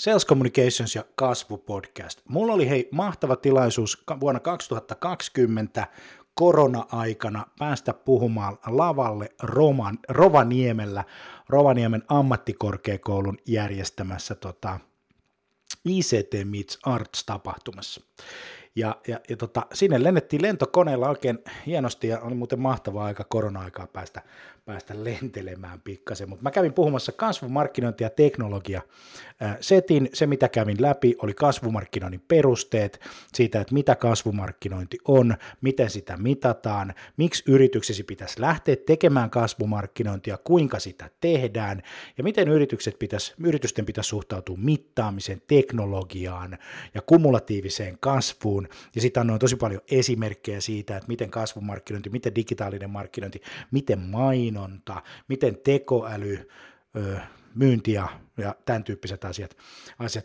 Sales Communications ja kasvupodcast. Mulla oli hei mahtava tilaisuus vuonna 2020 korona-aikana päästä puhumaan lavalle Rovaniemellä, Rovaniemen ammattikorkeakoulun järjestämässä ICT Meets Arts-tapahtumassa. Ja sinne lennettiin lentokoneella oikein hienosti ja oli muuten mahtava aika korona-aikaa päästä lentelemään pikkasen, mutta mä kävin puhumassa kasvumarkkinointi- ja teknologia-setin. Se, mitä kävin läpi, oli kasvumarkkinoinnin perusteet, siitä, että mitä kasvumarkkinointi on, miten sitä mitataan, miksi yrityksesi pitäisi lähteä tekemään kasvumarkkinointia, kuinka sitä tehdään ja miten yritysten pitäisi suhtautua mittaamiseen, teknologiaan ja kumulatiiviseen kasvuun. Ja sitten annoin tosi paljon esimerkkejä siitä, että miten kasvumarkkinointi, miten digitaalinen markkinointi, miten maino, miten tekoäly, myynti ja tämän tyyppiset asiat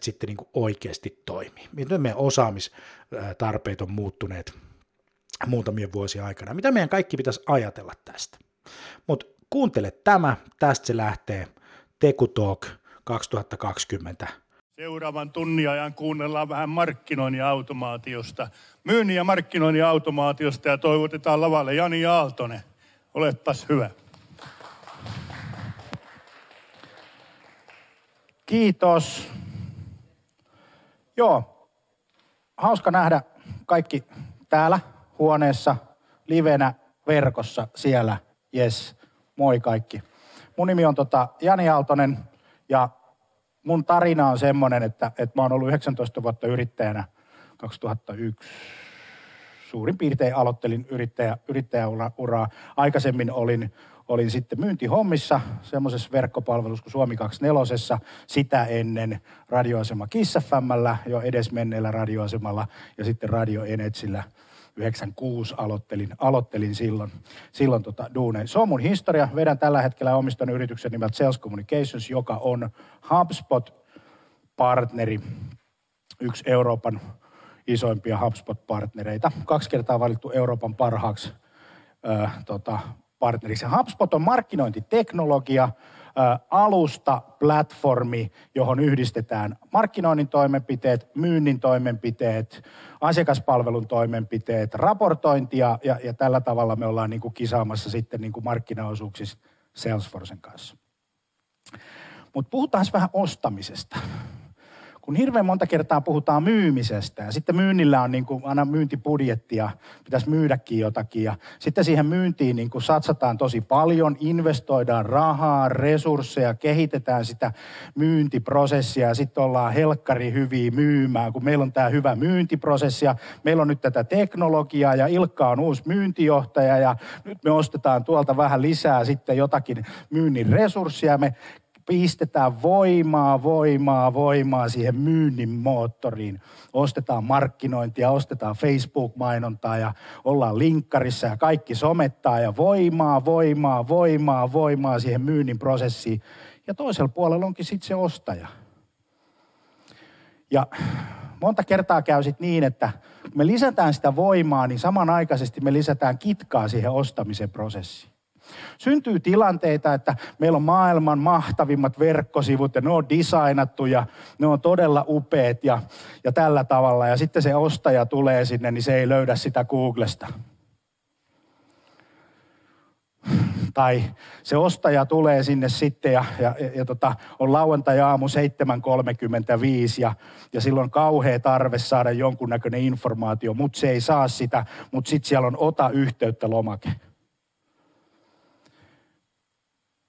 sitten niin kuin oikeasti toimii. Miten meidän osaamistarpeet on muuttuneet muutamien vuosien aikana. Mitä meidän kaikki pitäisi ajatella tästä? Mutta kuuntele tämä, tästä se lähtee, Tekutalk 2020. Seuraavan tunnin ajan kuunnellaan vähän markkinoinnin automaatiosta, myynnin ja markkinoinnin automaatiosta ja toivotetaan lavalle Jani Aaltonen. Olepas hyvä. Kiitos. Joo, hauska nähdä kaikki täällä huoneessa, livenä, verkossa, siellä. Yes, moi kaikki. Mun nimi on Jani Aaltonen ja mun tarina on semmoinen, että mä oon ollut 19 vuotta yrittäjänä 2001. Suurin piirtein aloittelin yrittäjäuraa. Aikaisemmin olin sitten myyntihommissa, semmoisessa verkkopalvelussa kuin Suomi 24, sitä ennen radioasema Kiss FM:llä, jo edesmenneellä radioasemalla, ja sitten Radio Energyllä 96 aloittelin silloin duunein. Se on mun historia. Vedän tällä hetkellä omistan yrityksen nimeltä Sales Communications, joka on HubSpot-partneri, yksi Euroopan isoimpia HubSpot-partnereita. 2 kertaa valittu Euroopan parhaaksi partneriksi. HubSpot on markkinointiteknologia, alusta, platformi, johon yhdistetään markkinoinnin toimenpiteet, myynnin toimenpiteet, asiakaspalvelun toimenpiteet, raportointia ja tällä tavalla me ollaan niin kuin kisaamassa sitten niin kuin markkinaosuuksissa Salesforcen kanssa. Mutta puhutaan vähän ostamisesta. Kun hirveän monta kertaa puhutaan myymisestä ja sitten myynnillä on niin kuin aina myyntibudjetti ja pitäisi myydäkin jotakin ja sitten siihen myyntiin niin kuin satsataan tosi paljon, investoidaan rahaa, resursseja, kehitetään sitä myyntiprosessia ja sitten ollaan helkkari hyviä myymään, kun meillä on tämä hyvä myyntiprosessi ja meillä on nyt tätä teknologiaa ja Ilkka on uusi myyntijohtaja ja nyt me ostetaan tuolta vähän lisää sitten jotakin myynnin resursseja. Me pistetään voimaa siihen myynnin moottoriin. Ostetaan markkinointia, ostetaan Facebook-mainontaa ja ollaan linkkarissa ja kaikki somettaa ja voimaa siihen myynnin prosessiin. Ja toisella puolella onkin sitten se ostaja. Ja monta kertaa käy sitten niin, että kun me lisätään sitä voimaa, niin samanaikaisesti me lisätään kitkaa siihen ostamisen prosessiin. Syntyy tilanteita, että meillä on maailman mahtavimmat verkkosivut ja ne on designattu ja ne on todella upeat ja tällä tavalla. Ja sitten se ostaja tulee sinne, niin se ei löydä sitä Googlesta. Tai se ostaja tulee sinne sitten ja on lauantai-aamu 7.35 ja silloin on kauhea tarve saada jonkunnäköinen informaatio, mutta se ei saa sitä, mutta sitten siellä on ota yhteyttä -lomake.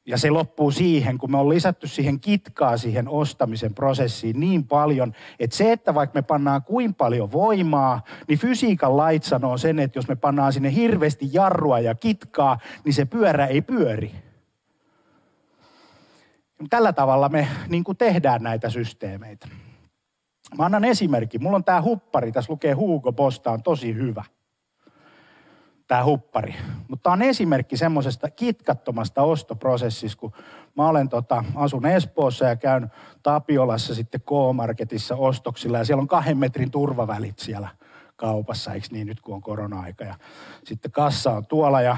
Ja se loppuu siihen, kun me on lisätty siihen kitkaa siihen ostamisen prosessiin niin paljon, että se, että vaikka me pannaan kuin paljon voimaa, niin fysiikan lait sanoo sen, että jos me pannaan sinne hirveästi jarrua ja kitkaa, niin se pyörä ei pyöri. Tällä tavalla me niin kuin tehdään näitä systeemeitä. Mä annan esimerkin. Mulla on tää huppari, tässä lukee Hugo Boss, on tosi hyvä. Tämä huppari. Mutta tämä on esimerkki semmoisesta kitkattomasta ostoprosessista, kun mä olen asun Espoossa ja käyn Tapiolassa sitten K-marketissa ostoksilla ja siellä on 2 metrin turvavälit siellä kaupassa, eikö niin, nyt kun on korona-aika ja sitten kassa on tuolla ja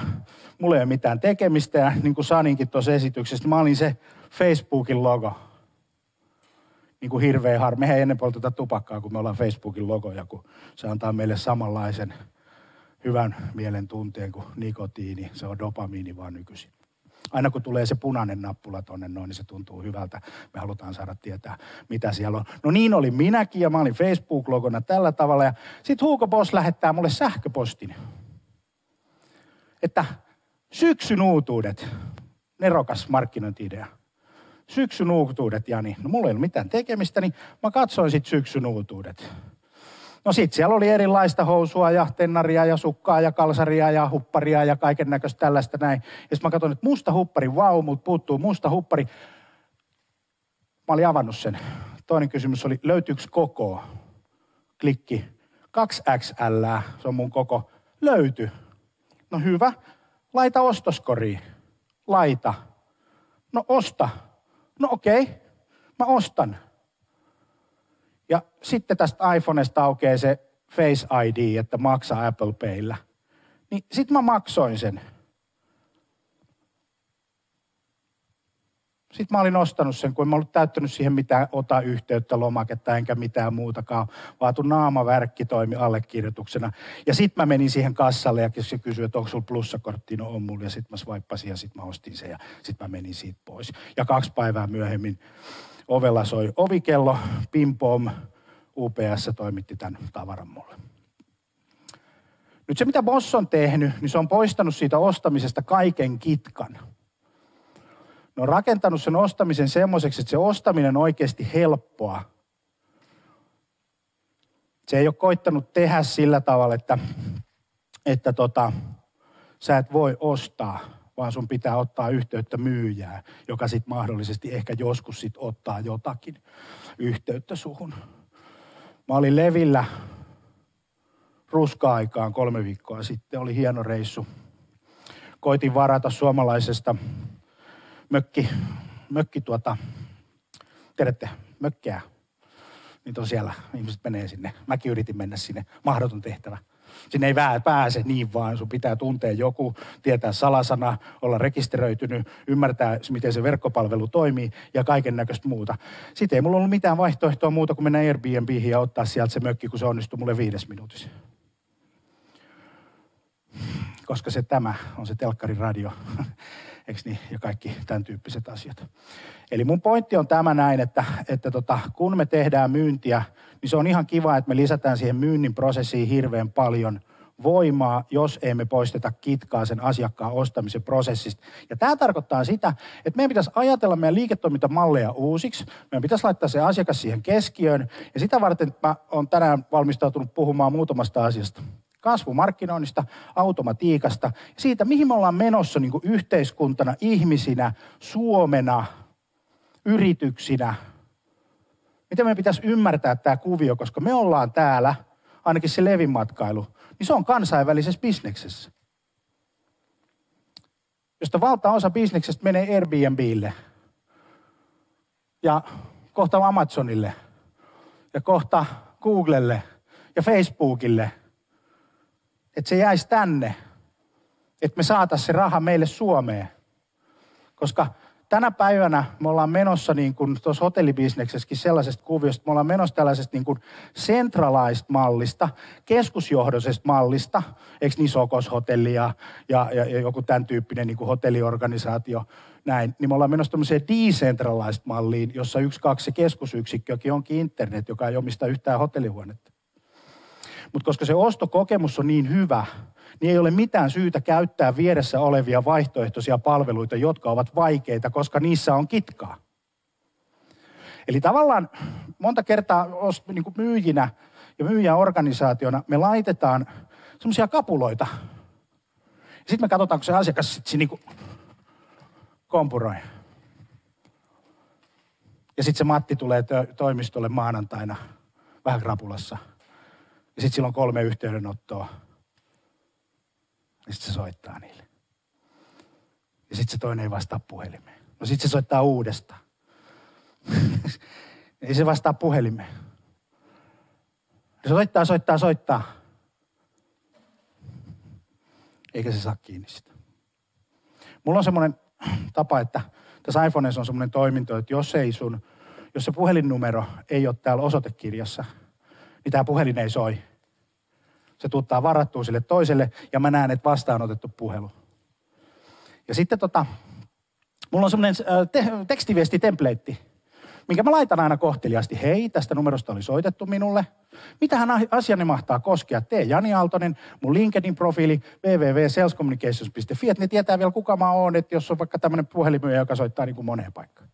mulla ei ole mitään tekemistä ja niin kuin saninkin tuossa esityksessä, mä olin se Facebookin logo. niin kuin hirveä harmi. Mehän ei ennen polteta tupakkaa, kun me ollaan Facebookin logoja, kun se antaa meille samanlaisen hyvän mielen tunteen kuin nikotiini. Se on dopamiini vaan nykyisin. Aina kun tulee se punainen nappula tuonne noin, niin se tuntuu hyvältä. Me halutaan saada tietää, mitä siellä on. No niin oli minäkin ja mä olin Facebook-logona tällä tavalla. Ja sit Hugo Boss lähettää mulle sähköpostin, että syksyn uutuudet, nerokas markkinointi-idea. Syksyn uutuudet, Jani. No mulla ei ollut mitään tekemistä, niin mä katsoin sit syksyn uutuudet. No sit siellä oli erilaista housua ja tennaria ja sukkaa ja kalsaria ja hupparia ja kaiken näköistä tällaista näin. Ja sit mä katsoin, että musta huppari, vau, mut puuttuu musta huppari. Mä olin avannut sen. Toinen kysymys oli, löytyykö koko? Klikki. 2XL, se on mun koko. Löyty. No hyvä. Laita ostoskoriin. Laita. No osta. No okei. Mä ostan. Ja sitten tästä iPhonesta aukeaa se Face ID, että maksaa Apple Payllä. Niin sit mä maksoin sen. Sit mä olin ostanut sen, kun en mä ollut täyttänyt siihen mitään ota yhteyttä, lomaketta enkä mitään muutakaan. Vaatu naamavärkki toimi allekirjoituksena. Ja sit mä menin siihen kassalle ja se kysyi, että onko sulla plussakortti, no on mulla. Ja sit mä swippasin ja sit mä ostin sen ja sit mä menin siitä pois. Ja 2 päivää myöhemmin ovella soi ovikello, pim-pom, UPS toimitti tämän tavaran mulle. Nyt se, mitä Boss on tehnyt, niin se on poistanut siitä ostamisesta kaiken kitkan. Ne on rakentanut sen ostamisen semmoiseksi, että se ostaminen on oikeasti helppoa. Se ei ole koittanut tehdä sillä tavalla, että sä et voi ostaa, vaan sun pitää ottaa yhteyttä myyjää, joka sit mahdollisesti ehkä joskus sit ottaa jotakin yhteyttä suhun. Mä olin Levillä ruska-aikaan 3 viikkoa sitten, oli hieno reissu. Koitin varata suomalaisesta tiedätte, mökkeä. Niitä on siellä, ihmiset menee sinne. Mäkin yritin mennä sinne, mahdoton tehtävä. Sinne ei pääse niin vaan, sun pitää tuntea joku, tietää salasana, olla rekisteröitynyt, ymmärtää miten se verkkopalvelu toimii ja kaiken näköistä muuta. Sitten ei mulla ollut mitään vaihtoehtoa muuta kuin mennä Airbnbihin ja ottaa sieltä se mökki, kun se onnistui mulle 5 minuutissa. Koska se tämä on se telkkarin radio. Eiks niin? Ja kaikki tämän tyyppiset asiat. Eli mun pointti on tämä näin, että kun me tehdään myyntiä, niin se on ihan kiva, että me lisätään siihen myynnin prosessiin hirveän paljon voimaa, jos ei me poisteta kitkaa sen asiakkaan ostamisen prosessista. Ja tämä tarkoittaa sitä, että meidän pitäisi ajatella meidän liiketoimintamalleja uusiksi. Meidän pitäisi laittaa se asiakas siihen keskiöön. Ja sitä varten mä oon tänään valmistautunut puhumaan muutamasta asiasta. Kasvumarkkinoinnista, automatiikasta, siitä mihin me ollaan menossa niin kuin yhteiskuntana, ihmisinä, Suomena, yrityksinä. Miten meidän pitäisi ymmärtää tämä kuvio, koska me ollaan täällä, ainakin se Levin matkailu, niin se on kansainvälisessä bisneksessä. Josta valtaosa bisneksestä menee Airbnbille ja kohta Amazonille ja kohta Googlelle ja Facebookille. Että se jäisi tänne, että me saataisiin se raha meille Suomeen. Koska tänä päivänä me ollaan menossa niin kuin tuossa hotellibisneksessäkin sellaisesta kuviosta, me ollaan menossa tällaisesta niin kuin centralized mallista, keskusjohdoisesta mallista, eikö niin Sokos-hotelli ja joku tämän tyyppinen niin kuin hotelliorganisaatio, näin, niin me ollaan menossa tämmöiseen decentralized malliin, jossa 1-2 keskusyksikkökin onkin internet, joka ei omista yhtään hotellihuonetta. Mutta koska se ostokokemus on niin hyvä, niin ei ole mitään syytä käyttää vieressä olevia vaihtoehtoisia palveluita, jotka ovat vaikeita, koska niissä on kitkaa. Eli tavallaan monta kertaa niin kuin myyjinä ja myyjäorganisaationa me laitetaan semmoisia kapuloita. Sitten me katsotaan, kun se asiakas sitten niin kuin kompuroi. Ja sitten se Matti tulee toimistolle maanantaina vähän krapulassa. Ja sitten sillä on 3 yhteydenottoa. Ja sitten se soittaa niille. Ja sitten se toinen ei vastaa puhelimeen. No sitten se soittaa uudestaan. Ei se vastaa puhelimeen. Se soittaa. Eikä se saa kiinni sitä. Mulla on semmoinen tapa, että tässä iPhoneissa on semmoinen toiminto, että jos ei sun Jos se puhelinnumero ei ole täällä osoitekirjassa, niin tämä puhelin ei soi. Se tuuttaa varattua sille toiselle ja mä näen, että vastaanotettu puhelu. Ja sitten mulla on semmoinen tekstiviestitempleitti, minkä mä laitan aina kohteliaasti. Hei, tästä numerosta oli soitettu minulle. Mitähän asiani mahtaa koskea? Tee Jani Aaltonen, mun LinkedIn-profiili www.salescommunications.fi. Ne tietää vielä kuka mä oon, että jos on vaikka tämmöinen puhelimyöjä, joka soittaa niin kuin moneen paikkaan.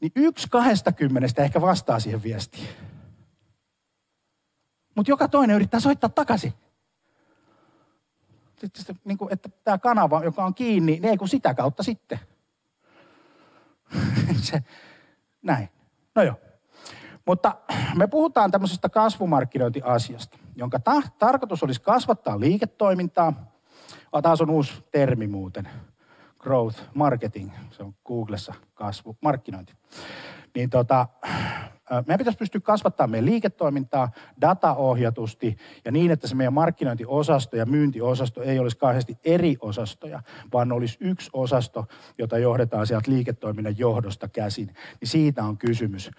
Niin 1/20 ehkä vastaa siihen viestiin. Mutta joka toinen yrittää soittaa takaisin. Sitten, niin kuin, että tämä kanava, joka on kiinni, niin ei kun sitä kautta sitten. Se, näin. No joo. Mutta me puhutaan tämmöisestä kasvumarkkinointiasiasta, jonka tarkoitus olisi kasvattaa liiketoimintaa. Taas on uusi termi muuten. Growth marketing. Se on Googlessa kasvumarkkinointi. Niin meidän pitäisi pystyä kasvattamaan meidän liiketoimintaa dataohjatusti ja niin, että se meidän markkinointiosasto ja myyntiosasto ei olisi kauheasti eri osastoja, vaan olisi yksi osasto, jota johdetaan sieltä liiketoiminnan johdosta käsin. Niin siitä on kysymys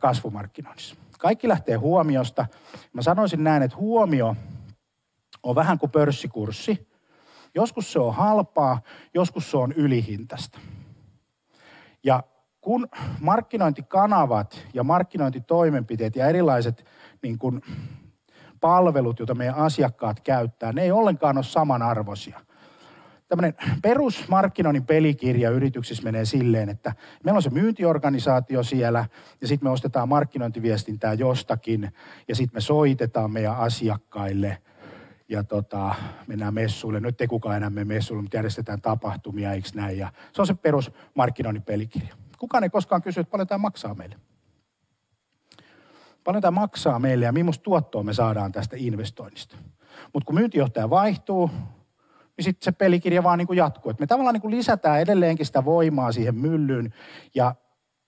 kasvumarkkinoinnissa. Kaikki lähtee huomiosta. Mä sanoisin näin, että huomio on vähän kuin pörssikurssi. Joskus se on halpaa, joskus se on ylihintaista. Ja kun markkinointikanavat ja markkinointitoimenpiteet ja erilaiset niin kuin palvelut, joita meidän asiakkaat käyttää, ne ei ollenkaan ole samanarvoisia. Tämmöinen perusmarkkinoinnin pelikirja yrityksissä menee silleen, että meillä on se myyntiorganisaatio siellä ja sitten me ostetaan markkinointiviestintää jostakin ja sitten me soitetaan meidän asiakkaille. Ja mennään messuille. Nyt ei kukaan enää mene messuille, mutta järjestetään tapahtumia, eikö näin? Ja se on se perusmarkkinoinnin pelikirja. Kukaan ei koskaan kysy, että paljon tämä maksaa meille. Paljon tämä maksaa meille ja millaista tuottoa me saadaan tästä investoinnista. Mutta kun myyntijohtaja vaihtuu, niin sitten se pelikirja vaan niinku jatkuu. Et me tavallaan niinku lisätään edelleenkin sitä voimaa siihen myllyyn ja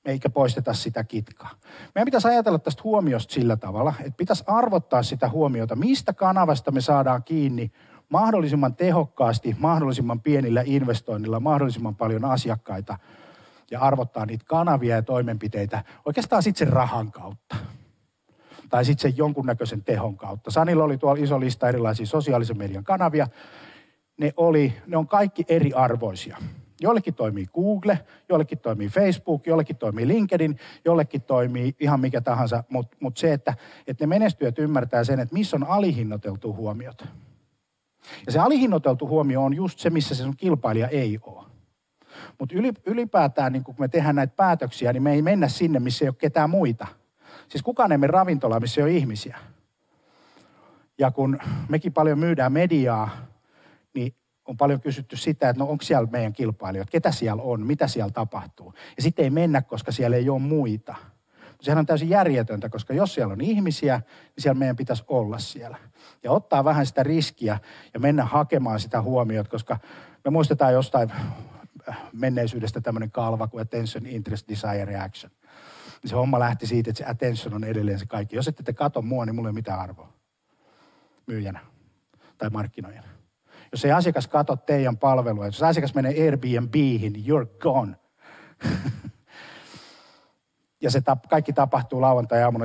eikä poisteta sitä kitkaa. Meidän pitäisi ajatella tästä huomiosta sillä tavalla, että pitäisi arvottaa sitä huomiota, mistä kanavasta me saadaan kiinni mahdollisimman tehokkaasti, mahdollisimman pienillä investoinnilla, mahdollisimman paljon asiakkaita ja arvottaa niitä kanavia ja toimenpiteitä oikeastaan sitten sen rahan kautta tai sitten sen jonkunnäköisen tehon kautta. Sanilla oli tuolla iso lista erilaisia sosiaalisen median kanavia. Ne on kaikki eriarvoisia. Jollekin toimii Google, jollekin toimii Facebook, jollekin toimii LinkedIn, jollekin toimii ihan mikä tahansa, mutta se, että ne menestyjät ymmärtää sen, että missä on alihinnoiteltu huomiota. Ja se alihinnoiteltu huomio on just se, missä se sun kilpailija ei ole. Mutta ylipäätään, niin kun me tehdään näitä päätöksiä, niin me ei mennä sinne, missä ei ole ketään muita. Siis kukaan ei mene ravintolaan, missä ei ole ihmisiä. Ja kun mekin paljon myydään mediaa, niin on paljon kysytty sitä, että no onko siellä meidän kilpailijat, ketä siellä on, mitä siellä tapahtuu. Ja sitten ei mennä, koska siellä ei ole muita. Sehän on täysin järjetöntä, koska jos siellä on ihmisiä, niin siellä meidän pitäisi olla siellä. Ja ottaa vähän sitä riskiä ja mennä hakemaan sitä huomiota, koska me muistetaan jostain menneisyydestä tämmöinen kalva kuin attention, interest, desire, reaction. Se homma lähti siitä, että se attention on edelleen se kaikki. Jos ette te katso mua, niin mulla ei ole mitään arvoa myyjänä tai markkinoijana. Jos ei asiakas katso teidän palvelua, jos asiakas menee Airbnbihin, you're gone. Ja se kaikki tapahtuu lauantai-aamuna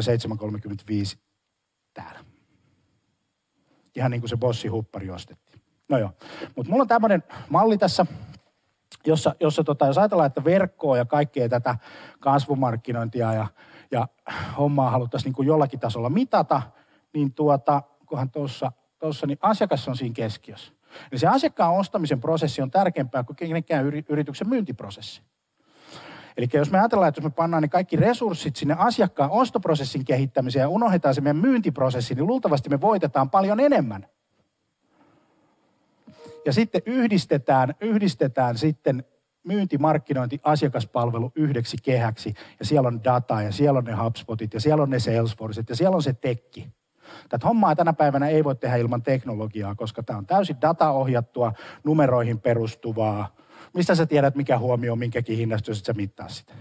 7.35 täällä. Ihan niin kuin se bossihuppari ostettiin. No joo, mutta mulla on tämmöinen malli tässä, jossa jos ajatellaan, että verkkoa ja kaikkea tätä kasvumarkkinointia ja hommaa haluttaisiin niin kuin jollakin tasolla mitata, niin kunhan tuossa, niin asiakas on siinä keskiössä. Eli se asiakkaan ostamisen prosessi on tärkeämpää kuin kenenkään yrityksen myyntiprosessi. Eli jos me ajatellaan, että jos me pannaan ne kaikki resurssit sinne asiakkaan ostoprosessin kehittämiseen ja unohdetaan se meidän myyntiprosessi, niin luultavasti me voitetaan paljon enemmän. Ja sitten yhdistetään sitten myynti, markkinointi, asiakaspalvelu yhdeksi kehäksi. Ja siellä on data ja siellä on ne HubSpotit ja siellä on ne Salesforcet ja siellä on se tekki. Tätä hommaa tänä päivänä ei voi tehdä ilman teknologiaa, koska tämä on täysin dataohjattua, numeroihin perustuvaa. Mistä sä tiedät, mikä huomio on minkäkin hinnasta, jos et sä mittaa sitä?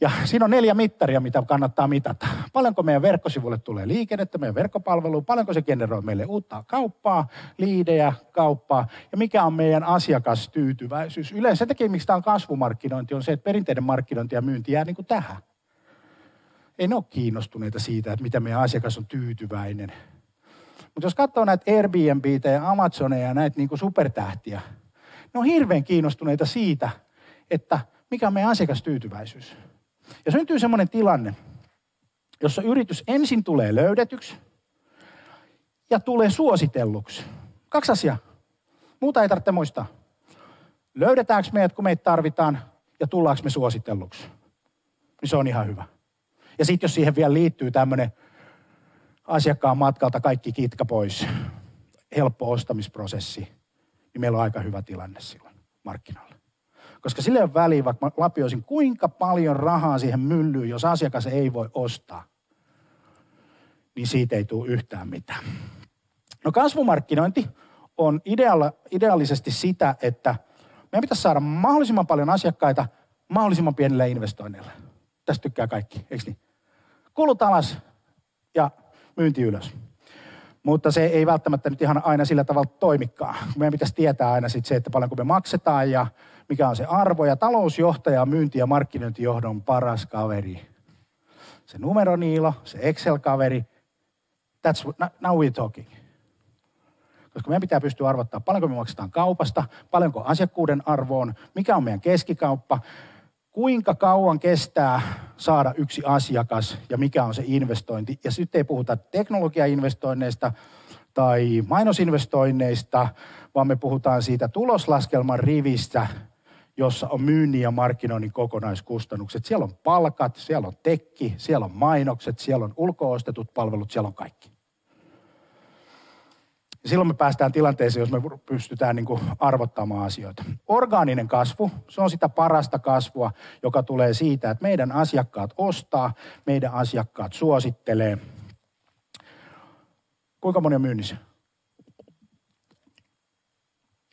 Ja siinä on 4 mittaria, mitä kannattaa mitata. paljonko meidän verkkosivuille tulee liikennettä, meidän verkkopalveluun, paljonko se generoi meille uutta kauppaa, liidejä, kauppaa ja mikä on meidän asiakastyytyväisyys. Yleensä se tekee, miksi tämä on kasvumarkkinointi, on se, että perinteinen markkinointi ja myynti jää niin kuin tähän. Ei ne ole kiinnostuneita siitä, että mitä meidän asiakas on tyytyväinen. Mutta jos katsoo näitä Airbnbitä ja Amazoneja ja näitä niin kuin supertähtiä, ne on hirveän kiinnostuneita siitä, että mikä on meidän asiakastyytyväisyys. Ja syntyy semmoinen tilanne, jossa yritys ensin tulee löydetyksi ja tulee suositelluksi. Kaksi asiaa. Muuta ei tarvitse muistaa. Löydetäänkö meidät, kun meitä tarvitaan, ja tullaanko me suositelluksi. Niin se on ihan hyvä. Ja sitten jos siihen vielä liittyy tämmöinen asiakkaan matkalta kaikki kitka pois, helppo ostamisprosessi, niin meillä on aika hyvä tilanne silloin markkinoilla. Koska sille on väliä, vaikka lapioisin kuinka paljon rahaa siihen myllyyn, jos asiakas ei voi ostaa, niin siitä ei tule yhtään mitään. No kasvumarkkinointi on ideaalisesti sitä, että meidän pitäisi saada mahdollisimman paljon asiakkaita mahdollisimman pienillä investoinneilla. Tästä tykkää kaikki, eikö niin? Kulut alas ja myynti ylös. Mutta se ei välttämättä nyt ihan aina sillä tavalla toimikaan. Meidän pitäisi tietää aina sitten se, että paljonko me maksetaan ja mikä on se arvo. Ja talousjohtaja, myynti- ja markkinointijohdon paras kaveri. Se numeroniilo, se Excel-kaveri. That's what, now we're talking. Koska meidän pitää pystyä arvottaa, paljonko me maksetaan kaupasta, paljonko asiakkuuden arvoon, mikä on meidän keskikauppa, kuinka kauan kestää saada yksi asiakas ja mikä on se investointi. Ja sitten ei puhuta teknologiainvestoinneista tai mainosinvestoinneista, vaan me puhutaan siitä tuloslaskelman rivistä, jossa on myynnin ja markkinoinnin kokonaiskustannukset. Siellä on palkat, siellä on tekki, siellä on mainokset, siellä on ulko-ostetut palvelut, siellä on kaikki. Ja silloin me päästään tilanteeseen, jos me pystytään niin kuin arvottamaan asioita. Orgaaninen kasvu, se on sitä parasta kasvua, joka tulee siitä, että meidän asiakkaat ostaa, meidän asiakkaat suosittelee. Kuinka moni on myynnissä?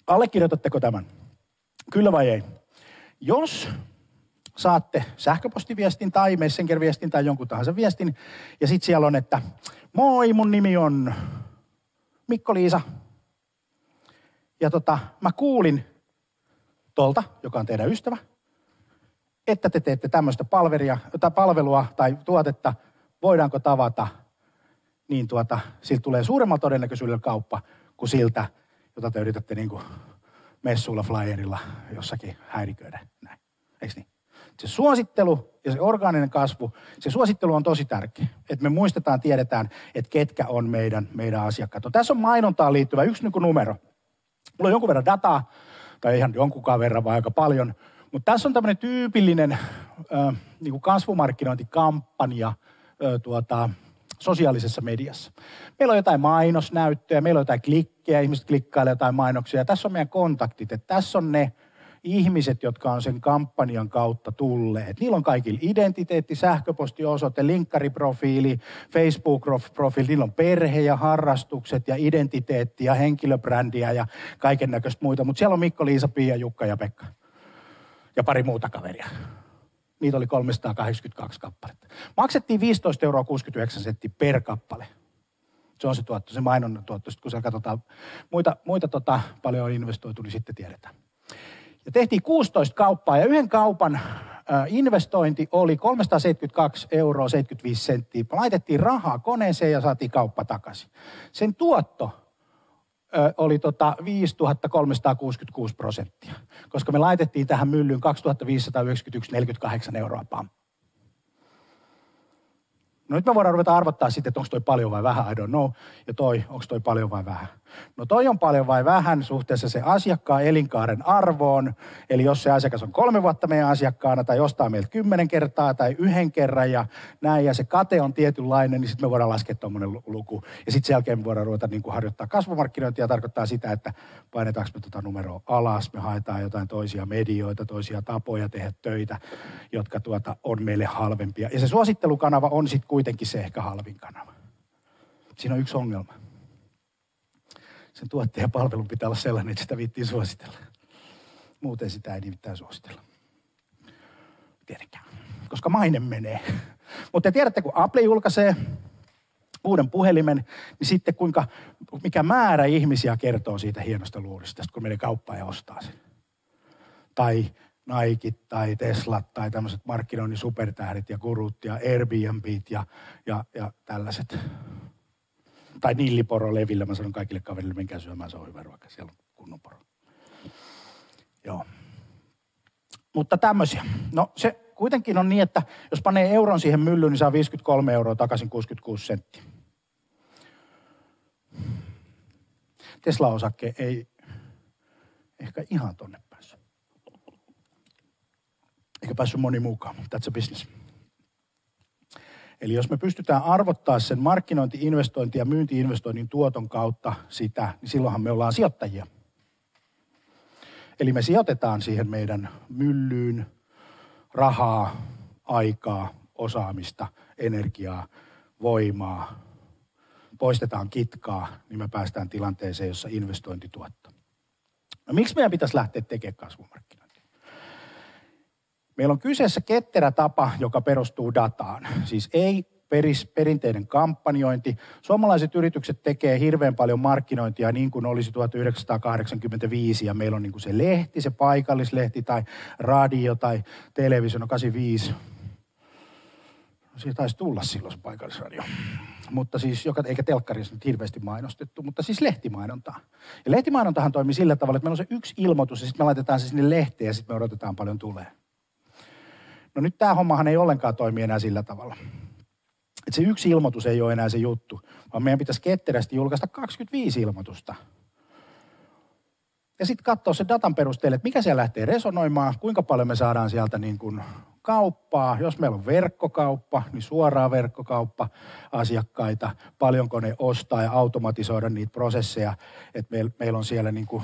Allekirjoitatteko tämän? Kyllä vai ei? Jos saatte sähköpostiviestin tai messengerviestin tai jonkun tahansa viestin, ja sitten siellä on, että moi, mun nimi on Mikko-Liisa. Ja mä kuulin tolta, joka on teidän ystävä, että te teette tämmöistä palvelua tai tuotetta, voidaanko tavata, niin siltä tulee suuremmalla todennäköisyydellä kauppa kuin siltä, jota te yritätte niin kuin messuilla, flyerilla jossakin häiriköidä. Näin. Eikö niin? Se suosittelu ja se orgaaninen kasvu, se suosittelu on tosi tärkeä. Että me muistetaan, tiedetään, että ketkä on meidän asiakkaat. Tässä on mainontaan liittyvä yksi numero. Mulla on jonkun verran dataa, tai ihan jonkunkaan verran, vaan aika paljon. Mutta tässä on tämmöinen tyypillinen niin kuin kasvumarkkinointikampanja sosiaalisessa mediassa. Meillä on jotain mainosnäyttöjä, meillä on jotain klikkejä, ihmiset klikkailee jotain mainoksia. Tässä on meidän kontaktit, että tässä on ne ihmiset, jotka on sen kampanjan kautta tulleet. Niillä on kaikilla identiteetti, sähköpostiosoite, linkkariprofiili, Facebook-profiili. Niillä on perhe ja harrastukset ja identiteetti ja henkilöbrändiä ja kaiken näköistä muita. Mutta siellä on Mikko, Liisa, Pia, Jukka ja Pekka ja pari muuta kaveria. Niitä oli 382 kappaletta. Maksettiin 15,69 € per kappale. Se on se tuotto, se mainonnan tuotto. Sitten kun siellä katsotaan muita paljon on investoitu, niin sitten tiedetään. Ja tehtiin 16 kauppaa ja yhden kaupan investointi oli 372,75 €. Laitettiin rahaa koneeseen ja saatiin kauppa takaisin. Sen tuotto oli 5 366 %, koska me laitettiin tähän myllyyn 2 591,48 € pam. No nyt me voidaan ruveta arvottaa sitten, että onko toi paljon vai vähän, I don't know. Ja onko toi paljon vai vähän. No toi on paljon vai vähän suhteessa se asiakkaan elinkaaren arvoon. Eli jos se asiakas on 3 vuotta meidän asiakkaana tai ostaa meiltä 10 kertaa tai 1 kerran ja näin. Ja se kate on tietynlainen, niin sitten me voidaan laskea tuommoinen luku. Ja sitten sen jälkeen me voidaan ruveta niin kuin harjoittaa kasvumarkkinointia. Tarkoittaa sitä, että painetaanko me numeroa alas. Me haetaan jotain toisia medioita, toisia tapoja tehdä töitä, jotka on meille halvempia. Ja se suosittelukanava on sitten kuitenkin se ehkä halvin kanava. Siinä on yksi ongelma. Sen tuotteen palvelun pitää olla sellainen, että sitä viittiin suositella. Muuten sitä ei nimittäin suositella. Tietenkään. Koska maine menee. Mutta tiedätte, kun Apple julkaisee uuden puhelimen, niin sitten mikä määrä ihmisiä kertoo siitä hienosta luurista, kun menee kauppaan ja ostaa sen. Tai Nike tai Tesla tai tämmöiset markkinoinnin supertähdet ja gurut ja Airbnbit ja tällaiset. Tai nilliporo levillä, mä sanon kaikille kaverille, menkää syömään, se on hyvä ruoka, siellä on kunnon poro. Joo. Mutta tämmöisiä. No se kuitenkin on niin, että jos panee euron siihen myllyyn, niin saa 53 euroa takaisin 66 senttiä. Tesla-osake ei ehkä ihan tonne päässyt. Eikä päässyt moni muukaan. That's a business. Eli jos me pystytään arvottaa sen markkinointi-investointi ja myynti-investoinnin tuoton kautta sitä, niin silloinhan me ollaan sijoittajia. Eli me sijoitetaan siihen meidän myllyyn rahaa, aikaa, osaamista, energiaa, voimaa. Poistetaan kitkaa, niin me päästään tilanteeseen, jossa investointi tuottaa. No miksi meidän pitäisi lähteä tekemään kasvumarkkinointia? Meillä on kyseessä ketterä tapa, joka perustuu dataan. Siis ei perinteinen kampanjointi. Suomalaiset yritykset tekee hirveän paljon markkinointia niin kuin olisi 1985 ja meillä on niin kuin se lehti, se paikallislehti tai radio tai televisio, no 85. Siitä taisi tulla silloin se paikallisradio. Mutta siis, eikä telkkarissa nyt hirveästi mainostettu, mutta siis lehtimainontaa. Ja lehtimainontahan toimii sillä tavalla, että meillä on se yksi ilmoitus ja sitten me laitetaan se sinne lehteen ja sitten me odotetaan paljon tulee. No nyt tämä hommahan ei ollenkaan toimi enää sillä tavalla. Että se yksi ilmoitus ei ole enää se juttu, vaan meidän pitäisi ketterästi julkaista 25 ilmoitusta. Ja sitten katsoa se datan perusteella, että mikä siellä lähtee resonoimaan, kuinka paljon me saadaan sieltä niin kuin kauppaa. Jos meillä on verkkokauppa, niin suoraa verkkokauppa asiakkaita, paljonko ne ostaa ja automatisoida niitä prosesseja. Että meillä on siellä niin kuin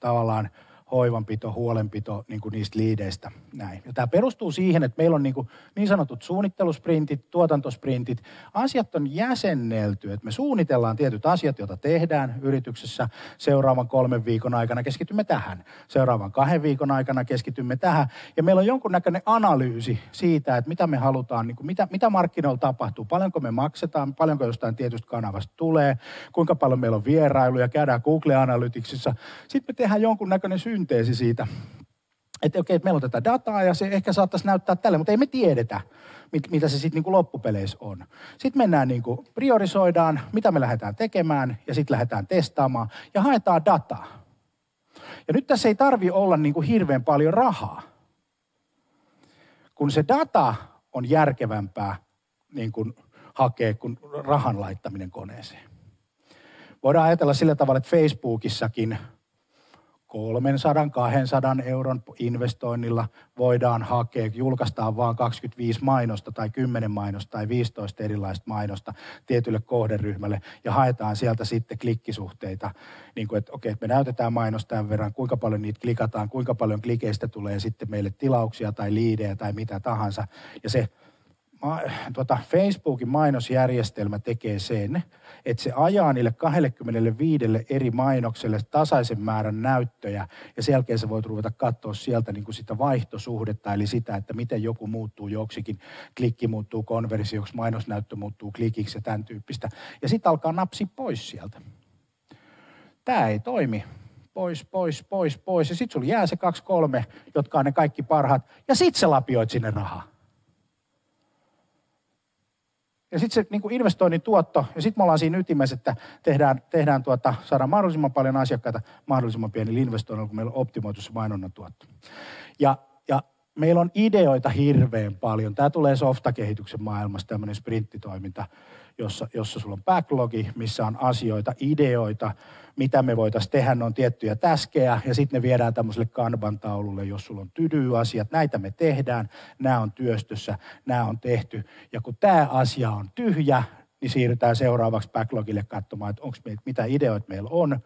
tavallaan hoivanpito, huolenpito niin kuin niistä liideistä. Näin. Ja tämä perustuu siihen, että meillä on niin sanotut suunnittelusprintit, tuotantosprintit. Asiat on jäsennelty, että me suunnitellaan tietyt asiat, joita tehdään yrityksessä. Seuraavan 3 viikon aikana keskitymme tähän. Seuraavan 2 viikon aikana keskitymme tähän. Ja meillä on jonkunnäköinen analyysi siitä, että mitä me halutaan, niin kuin mitä markkinoilla tapahtuu, paljonko me maksetaan, paljonko jostain tietystä kanavasta tulee, kuinka paljon meillä on vierailuja, käydään Google Analyticsissa. Sitten me tehdään jonkunnäköinen synteesi siitä, että okei, meillä on tätä dataa ja se ehkä saattaisi näyttää tälle, mutta ei me tiedetä, mitä se sitten niin kuin loppupeleissä on. Sitten mennään, niin kuin priorisoidaan, mitä me lähdetään tekemään ja sitten lähdetään testaamaan ja haetaan dataa. Ja nyt tässä ei tarvitse olla niin kuin hirveän paljon rahaa, kun se data on järkevämpää niin kuin hakea kuin rahan laittaminen koneeseen. Voidaan ajatella sillä tavalla, että Facebookissakin 300-200 euron investoinnilla voidaan hakea, julkaistaan vaan 25 mainosta tai 10 mainosta tai 15 erilaista mainosta tietylle kohderyhmälle ja haetaan sieltä sitten klikkisuhteita, niin kuin, että okei, me näytetään mainosta tämän verran, kuinka paljon niitä klikataan, kuinka paljon klikeistä tulee sitten meille tilauksia tai liidejä tai mitä tahansa. Ja se Facebookin mainosjärjestelmä tekee sen, että se ajaa niille 25 eri mainokselle tasaisen määrän näyttöjä ja sen jälkeen sä voit ruveta katsoa sieltä niin kuin sitä vaihtosuhdetta, eli sitä, että miten joku muuttuu joksikin, klikki muuttuu konversioksi, mainosnäyttö muuttuu klikiksi ja tämän tyyppistä. Ja sitten alkaa napsi pois sieltä. Tämä ei toimi. Pois. Ja sitten sulla jää se 2-3, jotka on ne kaikki parhaat ja sitten sä lapioit sinne rahaa. Ja sitten se niin kuin investoinnin tuotto, ja sitten me ollaan siinä ytimessä, että saadaan mahdollisimman paljon asiakkaita mahdollisimman pienillä investoinnilla, kun meillä on optimoitu se mainonnan tuotto. Ja meillä on ideoita hirveän paljon. Tämä tulee softakehityksen maailmassa, tämmöinen sprinttitoiminta, jossa sulla on backlogi, missä on asioita, ideoita, mitä me voitaisiin tehdä, ne on tiettyjä täskejä, ja sitten ne viedään tämmöiselle kanban-taululle, jos sulla on tydy-asiat, näitä me tehdään, nämä on työstössä, nämä on tehty, ja kun tämä asia on tyhjä, niin siirrytään seuraavaksi backlogille katsomaan, että mitä ideoita meillä on,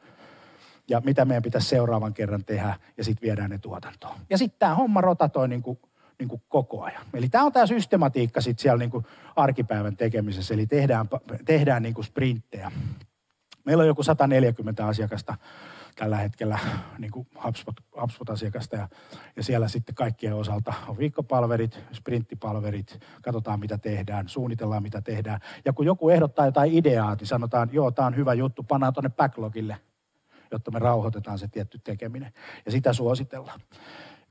ja mitä meidän pitäisi seuraavan kerran tehdä, ja sitten viedään ne tuotantoon. Ja sitten tämä homma rotatoi niin kuin koko ajan. Eli tämä on tämä systematiikka sitten siellä niin kuin arkipäivän tekemisessä, eli tehdään niin kuin sprinttejä. Meillä on joku 140 asiakasta tällä hetkellä niin kuin HubSpot-asiakasta ja siellä sitten kaikkien osalta on viikkopalverit, sprinttipalverit, katsotaan mitä tehdään, suunnitellaan mitä tehdään. Ja kun joku ehdottaa jotain ideaa, niin sanotaan, joo, tämä on hyvä juttu, pannaan tuonne backlogille, jotta me rauhoitetaan se tietty tekeminen ja sitä suositellaan.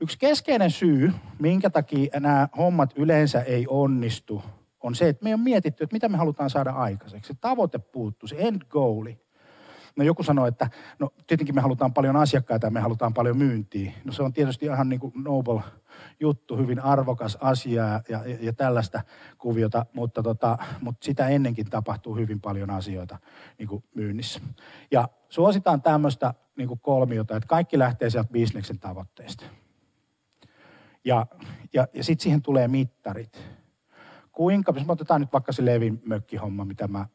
Yksi keskeinen syy, minkä takia nämä hommat yleensä ei onnistu, on se, että me ei ole mietitty, että mitä me halutaan saada aikaiseksi. Se tavoite puuttuu, se end goali. No joku sanoo, että no tietenkin me halutaan paljon asiakkaita ja me halutaan paljon myyntiä. No se on tietysti ihan niin kuin noble juttu, hyvin arvokas asia ja tällaista kuviota, mutta sitä ennenkin tapahtuu hyvin paljon asioita niin kuin myynnissä. Ja suositaan tämmöistä niin kuin kolmiota, että kaikki lähtee sieltä bisneksen tavoitteesta. Ja sitten siihen tulee mittarit. Kuinka, jos me otetaan nyt vaikka se Levin mökkihomma, mitä mä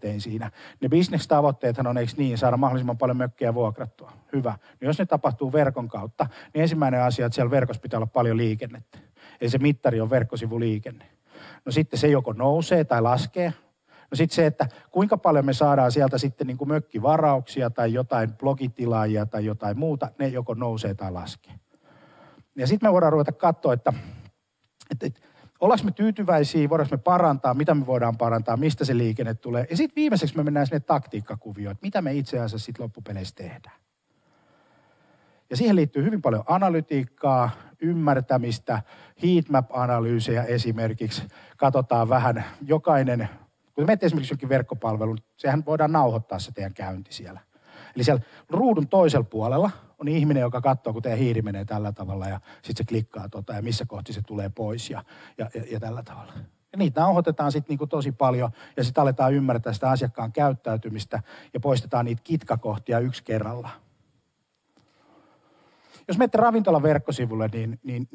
tein siinä. Ne bisnekstavoitteethan on, eikö niin, saada mahdollisimman paljon mökkejä vuokrattua. Hyvä. No jos ne tapahtuu verkon kautta, niin ensimmäinen asia, että siellä verkossa pitää olla paljon liikennettä. Eli se mittari on verkkosivuliikenne. No sitten se joko nousee tai laskee. No sitten se, että kuinka paljon me saadaan sieltä sitten niin kuin mökkivarauksia tai jotain blogitilaajia tai jotain muuta, ne joko nousee tai laskee. Ja sitten me voidaan ruveta katsoa, että ollaanko me tyytyväisiä, voidaanko me parantaa, mitä me voidaan parantaa, mistä se liikenne tulee. Ja sitten viimeiseksi me mennään sinne taktiikkakuvioon, että mitä me itse asiassa sitten loppupeleissä tehdään. Ja siihen liittyy hyvin paljon analytiikkaa, ymmärtämistä, heatmap-analyysejä esimerkiksi. Katsotaan vähän jokainen, kun menette esimerkiksi jonkin verkkopalveluun, sehän voidaan nauhoittaa se teidän käynti siellä. Eli siellä ruudun toisella puolella on ihminen, joka katsoo, kun teidän hiiri menee tällä tavalla ja sitten se klikkaa ja missä kohti se tulee pois ja tällä tavalla. Ja niitä nauhoitetaan sitten niinku tosi paljon ja sitten aletaan ymmärtää sitä asiakkaan käyttäytymistä ja poistetaan niitä kitkakohtia yksi kerrallaan. Jos menette ravintolan verkkosivulle, niin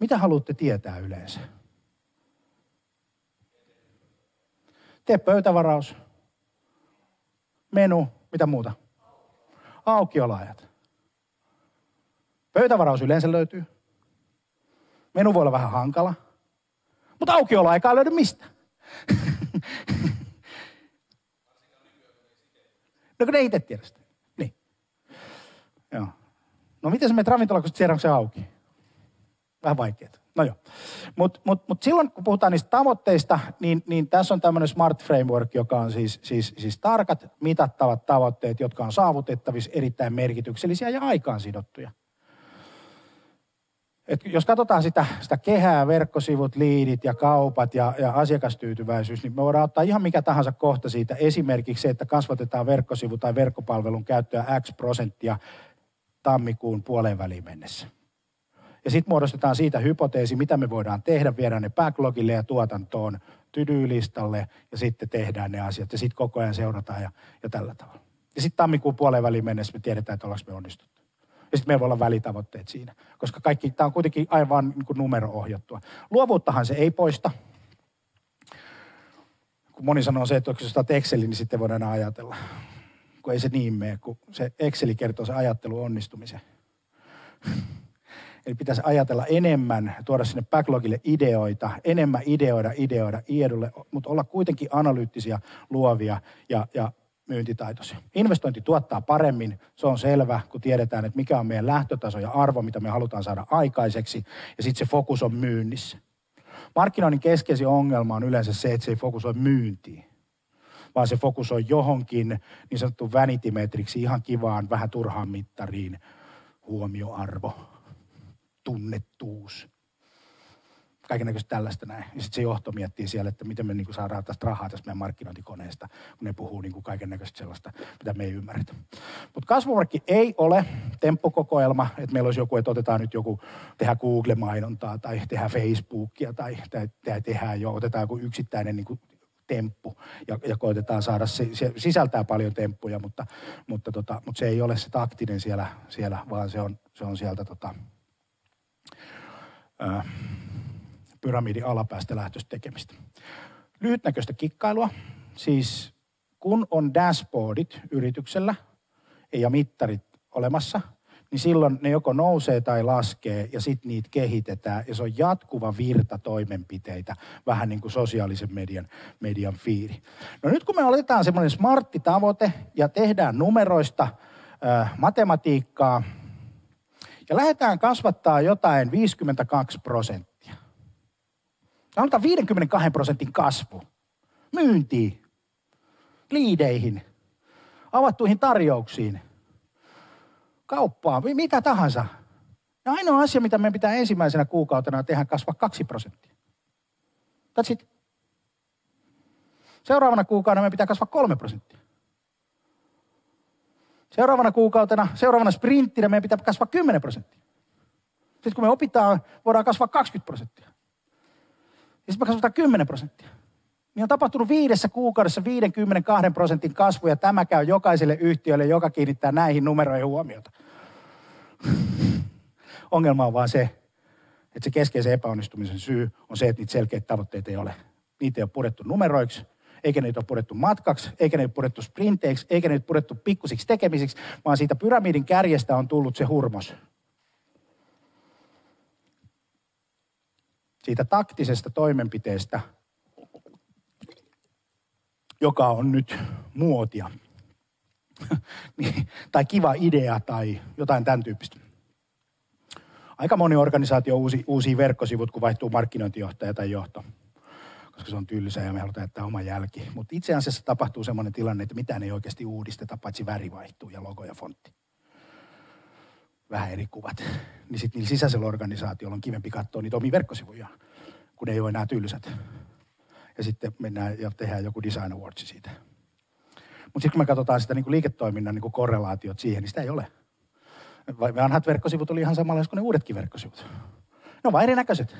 mitä haluatte tietää yleensä? Tee pöytävaraus. Menu, mitä muuta? Aukioloajat. Pöytävaraus yleensä löytyy. Menu voi olla vähän hankala. Mutta aukioloaikaa ei löydy mistä. No kun ne itse tiedä sitä. Niin. Joo. No miten sä menet ravintolaan, kun tiedät, onko se auki? Vähän vaikeeta. No joo. Mut silloin, kun puhutaan niistä tavoitteista, niin tässä on tämmöinen smart framework, joka on siis tarkat, mitattavat tavoitteet, jotka on saavutettavissa, erittäin merkityksellisiä ja aikaan sidottuja. Et jos katsotaan sitä kehää, verkkosivut, liidit ja kaupat ja asiakastyytyväisyys, niin me voidaan ottaa ihan mikä tahansa kohta siitä. Esimerkiksi se, että kasvatetaan verkkosivu tai verkkopalvelun käyttöä X% tammikuun puoleen väliin mennessä. Ja sitten muodostetaan siitä hypoteesi, mitä me voidaan tehdä, viedään ne backlogille ja tuotantoon to-do-listalle ja sitten tehdään ne asiat. Ja sitten koko ajan seurataan ja tällä tavalla. Ja sitten tammikuun puoleen väliin mennessä me tiedetään, että ollaanko me onnistuttu. Ja sitten meillä voi olla välitavoitteet siinä, koska kaikki, tämä on kuitenkin aivan niin kuin numero-ohjattua. Luovuuttahan se ei poista. Kun moni sanoo se, että onko se Excelin, niin sitten voidaan ajatella. Kun ei se niin mene, kun se Exceli kertoo se ajattelu onnistumisen. Eli pitäisi ajatella enemmän, tuoda sinne backlogille ideoita, enemmän ideoida, mutta olla kuitenkin analyyttisiä, luovia ja myyntitaitoisia. Investointi tuottaa paremmin, se on selvä, kun tiedetään, että mikä on meidän lähtötaso ja arvo, mitä me halutaan saada aikaiseksi, ja sitten se fokus on myynnissä. Markkinoinnin keskeisin ongelma on yleensä se, että se ei fokusoi myyntiin, vaan se fokusoi johonkin niin sanottuun vanity-metriksi, ihan kivaan, vähän turhaan mittariin, huomioarvo. Tunnettuus. Kaikennäköistä tällaista näin. Ja sitten se johto miettii siellä, että miten me niinku saadaan tästä rahaa tästä meidän markkinointikoneesta, kun ne puhuu niinku kaikennäköistä sellaista, mitä me ei ymmärretä. Mutta kasvumarkki ei ole temppukokoelma, että meillä olisi joku, että otetaan nyt joku, tehdään Google-mainontaa tai tehdään Facebookia tai tehdään jo, otetaan joku yksittäinen niinku temppu ja koitetaan saada, se sisältää paljon temppuja, mutta se ei ole se taktinen siellä vaan se on sieltä pyramidin alapäästä lähtöistä tekemistä. Lyhytnäköistä kikkailua, siis kun on dashboardit yrityksellä ja mittarit olemassa, niin silloin ne joko nousee tai laskee ja sitten niitä kehitetään. Ja se on jatkuva virta toimenpiteitä, vähän niin kuin sosiaalisen median fiiri. No nyt kun me oletaan semmoinen smartti tavoite ja tehdään numeroista matematiikkaa ja lähdetään kasvattaa jotain 52%. Sanotaan 52% kasvu myyntiin, liideihin, avattuihin tarjouksiin, kauppaan, mitä tahansa. Ja ainoa asia, mitä meidän pitää ensimmäisenä kuukautena tehdä, kasvaa 2%. That's it. Seuraavana kuukautena meidän pitää kasvaa 3%. Seuraavana sprinttinä meidän pitää kasvaa 10%. Sitten kun me opitaan, voidaan kasvaa 20%. Ja sitten me kasvataan 10%. Niin on tapahtunut 5 kuukaudessa 52% kasvu, ja tämä käy jokaiselle yhtiölle, joka kiinnittää näihin numeroihin huomiota. Ongelma on vaan se, että se keskeisen epäonnistumisen syy on se, että niitä selkeitä tavoitteita ei ole. Niitä ei ole purettu numeroiksi, eikä niitä ole purettu matkaksi, eikä niitä ole purettu sprinteiksi, eikä niitä ole purettu pikkusiksi tekemisiksi, vaan siitä pyramidin kärjestä on tullut se hurmos. Siitä taktisesta toimenpiteestä, joka on nyt muotia, tai kiva idea, tai jotain tämän tyyppistä. Aika moni organisaatio uusia verkkosivut, kun vaihtuu markkinointijohtaja tai johto, koska se on tylsä ja me halutaan jättää oma jälki. Mutta itse asiassa tapahtuu semmoinen tilanne, että mitään ei oikeasti uudisteta, paitsi väri vaihtuu ja logo ja fontti. Vähän eri kuvat. Niin sitten niillä sisäisellä organisaatiolla on kivempi katsoa niitä omia verkkosivuja, kun ei ole enää tylsät. Ja sitten mennään ja tehdään joku design awardsi siitä. Mutta sitten kun me katsotaan sitä niin kuin liiketoiminnan niin kuin korrelaatiot siihen, niin sitä ei ole. Vanhat verkkosivut oli ihan samanlaiset kuin ne uudetkin verkkosivut. Ne on vaan erinäköiset.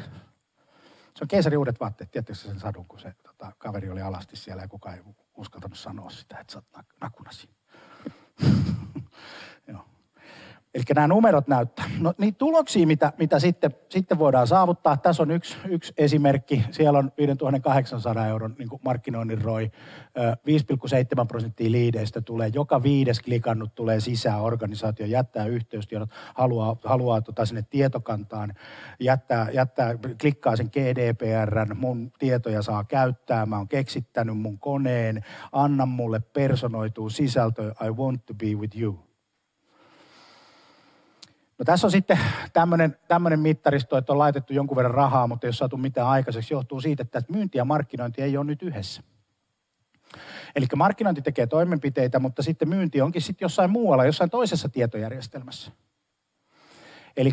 Se on keisarin uudet vaatteet. Tiedätkö sen sadun, kun se kaveri oli alasti siellä ja kukaan ei uskaltanut sanoa sitä, että sä oot nakunasi. Eli nämä numerot näyttää. No niitä tuloksia, mitä sitten voidaan saavuttaa. Tässä on yksi esimerkki. Siellä on 5 800 euron niin kuin markkinoinnin ROI. 5,7% liideistä tulee. Joka 5. klikannut tulee sisään organisaatio, jättää yhteystiedot, haluaa sinne tietokantaan, jättää, klikkaa sen GDPR:n, mun tietoja saa käyttää, mä oon keksittänyt mun koneen, anna mulle personoituu sisältö, I want to be with you. No tässä on sitten tämmöinen mittaristo, että on laitettu jonkun verran rahaa, mutta ei ole saatu mitään aikaiseksi. Johtuu siitä, että myynti ja markkinointi ei ole nyt yhdessä. Eli markkinointi tekee toimenpiteitä, mutta sitten myynti onkin sitten jossain muualla, jossain toisessa tietojärjestelmässä. Eli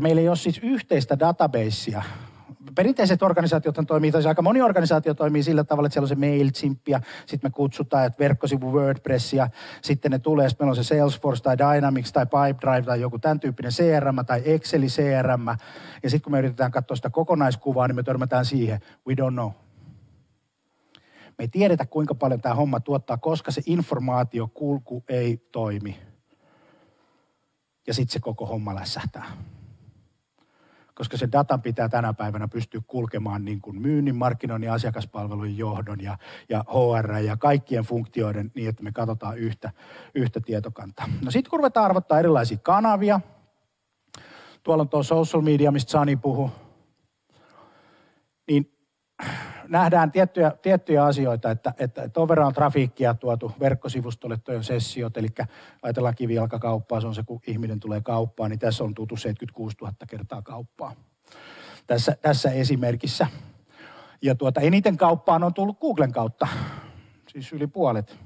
meillä ei ole siis yhteistä databasea. Perinteiset organisaatiothan toimii, tai aika moni organisaatio toimii sillä tavalla, että siellä on se Mailchimp ja sitten me kutsutaan, että verkkosivu WordPress ja sitten ne tulee, sitten meillä on se Salesforce tai Dynamics tai Pipedrive tai joku tämän tyyppinen CRM tai Exceli CRM. Ja sitten kun me yritetään katsoa sitä kokonaiskuvaa, niin me törmätään siihen, we don't know. Me ei tiedetä, kuinka paljon tämä homma tuottaa, koska se informaatiokulku ei toimi. Ja sitten se koko homma lässähtää. Koska se datan pitää tänä päivänä pystyä kulkemaan niin kuin myynnin, markkinoinnin, asiakaspalvelun, johdon ja HR ja kaikkien funktioiden niin, että me katsotaan yhtä tietokantaa. No sitten kun ruvetaan arvottaa erilaisia kanavia. Tuolla on tuo social media, mistä Sani puhui. Niin nähdään tiettyjä asioita, että tuon verran on trafiikkia tuotu verkkosivustolle, toi on sessiot, eli ajatellaan kivijalkakauppaa, se on se, kun ihminen tulee kauppaan, niin tässä on tutu 76,000 kertaa kauppaa tässä esimerkissä. Ja eniten kauppaan on tullut Googlen kautta, siis yli puolet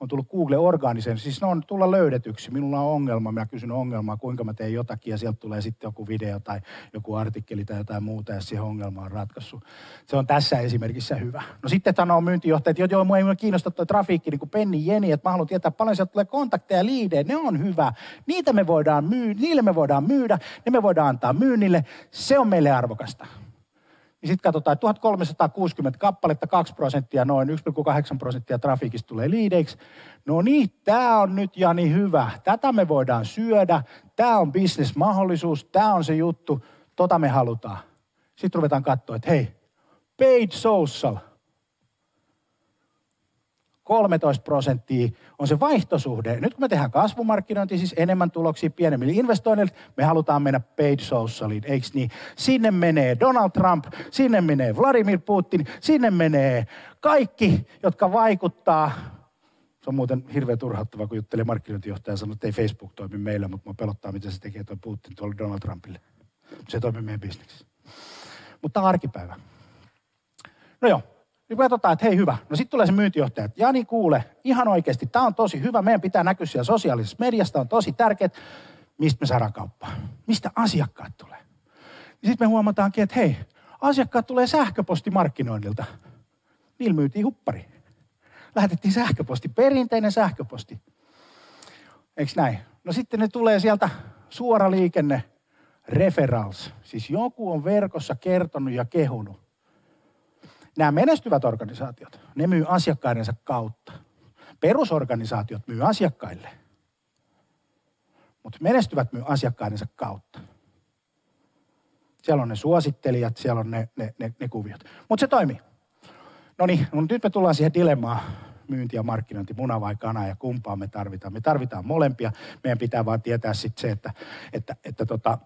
on tullut Googlen orgaanisen, siis ne on tulla löydetyksi. Minulla on ongelma, mä kysyn ongelmaa, kuinka mä teen jotakin, ja sieltä tulee sitten joku video tai joku artikkeli tai jotain muuta, ja siihen ongelma on ratkaissut. Se on tässä esimerkissä hyvä. No sitten on myyntijohtajat, että mua ei kiinnosta tuo trafiikki niin kuin penni jeni, että mä haluan tietää paljon, sieltä tulee kontakteja, liidejä, ne on hyvä. Niitä me voidaan niille me voidaan myydä, ne me voidaan antaa myynnille, se on meille arvokasta. Ja sitten katsotaan, että 1360 kappaletta, 2%, noin 1,8% trafiikista tulee liideiksi. No niin, tämä on nyt Jani hyvä. Tätä me voidaan syödä. Tämä on bisnesmahdollisuus. Tämä on se juttu. Tota me halutaan. Sitten ruvetaan katsoa, että hei, paid social. 13% on se vaihtosuhde. Nyt kun me tehdään kasvumarkkinointi, siis enemmän tuloksia pienemmille investoinnille, me halutaan mennä paid socialiin, eikö niin? Sinne menee Donald Trump, sinne menee Vladimir Putin, sinne menee kaikki, jotka vaikuttaa. Se on muuten hirveän turhauttavaa, kun juttelee markkinointijohtaja ja sanoo, että ei Facebook toimi meillä, mutta minua pelottaa, mitä se tekee tuo Putin tuolle Donald Trumpille. Se toimii meidän bisneksessä. Mutta arkipäivä. No joo. Niin katsotaan, että hei hyvä. No sitten tulee se myyntijohtaja, että Jani kuule, ihan oikeasti, tämä on tosi hyvä, meidän pitää näkyä siellä sosiaalisessa mediassa, on tosi tärkeää, mistä me saadaan kauppaa, mistä asiakkaat tulee. Niin sitten me huomataankin, että hei, asiakkaat tulee sähköpostimarkkinoinnilta. Niillä myytiin huppari. Lähetettiin sähköposti, perinteinen sähköposti. Eikö näin? No sitten ne tulee sieltä suora liikenne, referrals. Siis joku on verkossa kertonut ja kehunut. Nämä menestyvät organisaatiot, ne myy asiakkaidensa kautta. Perusorganisaatiot myy asiakkaille, mutta menestyvät myy asiakkaidensa kautta. Siellä on ne suosittelijat, siellä on ne kuviot. Mutta se toimii. Noniin, no nyt me tullaan siihen dilemmaan. Myynti ja markkinointi, muna vai kana ja kumpaa me tarvitaan. Me tarvitaan molempia. Meidän pitää vaan tietää sitten se, että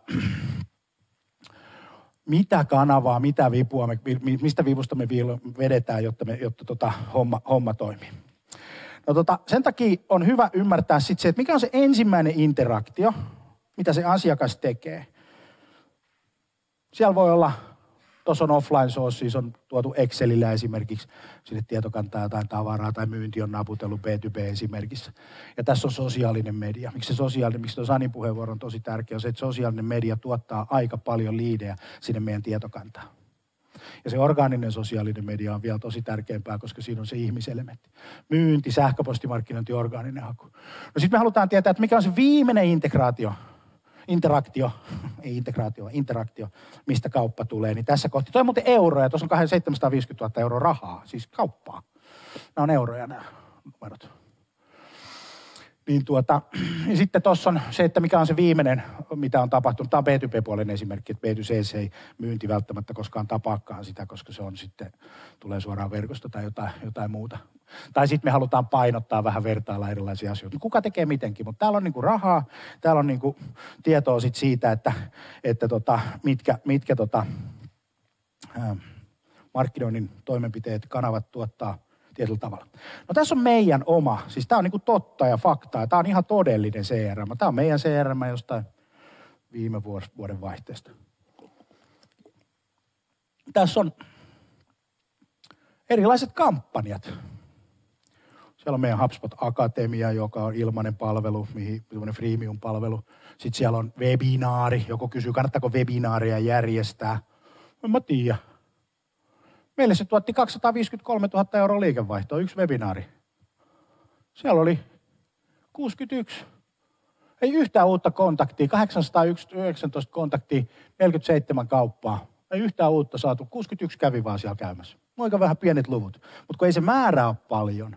mitä kanavaa, mitä vipua, mistä vivusta me vedetään, jotta homma toimii. No sen takia on hyvä ymmärtää sitten se, että mikä on se ensimmäinen interaktio, mitä se asiakas tekee. Siellä voi olla, tuossa on offline source, siis on tuotu Excelillä esimerkiksi, sinne tietokantaa jotain tavaraa tai myynti on naputellut B2B esimerkissä. Ja tässä on sosiaalinen media. Miksi tuo Sanin puheenvuoro on tosi tärkeä, on se, että sosiaalinen media tuottaa aika paljon liidejä sinne meidän tietokantaan. Ja se orgaaninen sosiaalinen media on vielä tosi tärkeämpää, koska siinä on se ihmiselementti. Myynti, sähköpostimarkkinointi, orgaaninen haku. No sitten me halutaan tietää, että mikä on se viimeinen interaktio, mistä kauppa tulee, niin tässä kohti. Toi on muuten euroja, tuossa on 750 000 € rahaa, siis kauppaa. Nämä on euroja nämä numerot. Niin ja sitten tuossa on se, että mikä on se viimeinen, mitä on tapahtunut. Tämä on B2B-puolen esimerkki, että B2C ei myynti välttämättä koskaan tapaakaan sitä, koska se on sitten, tulee suoraan verkosta tai jotain muuta. Tai sitten me halutaan painottaa vähän vertailla erilaisia asioita. Kuka tekee mitenkin, mutta täällä on niinku rahaa, täällä on niinku tietoa sit siitä, että mitkä markkinoinnin toimenpiteet, kanavat tuottaa tietyllä tavalla. No tässä on meidän oma, siis tämä on niinku totta ja faktaa, tämä on ihan todellinen CRM. Tämä on meidän CRM jostain viime vuoden vaihteesta. Tässä on erilaiset kampanjat. Siellä on meidän HubSpot Akatemia, joka on ilmainen palvelu, semmoinen freemium-palvelu. Sitten siellä on webinaari, joku kysyy, kannattaako webinaaria järjestää. En mä tiedä. Meille se tuotti 253 000 € liikevaihtoa, yksi webinaari. Siellä oli 61. Ei yhtään uutta kontaktia, 819 kontaktia, 47 kauppaa. Ei yhtään uutta saatu, 61 kävi vaan siellä käymässä. Aika vähän pienet luvut, mutta kun ei se määrä ole paljon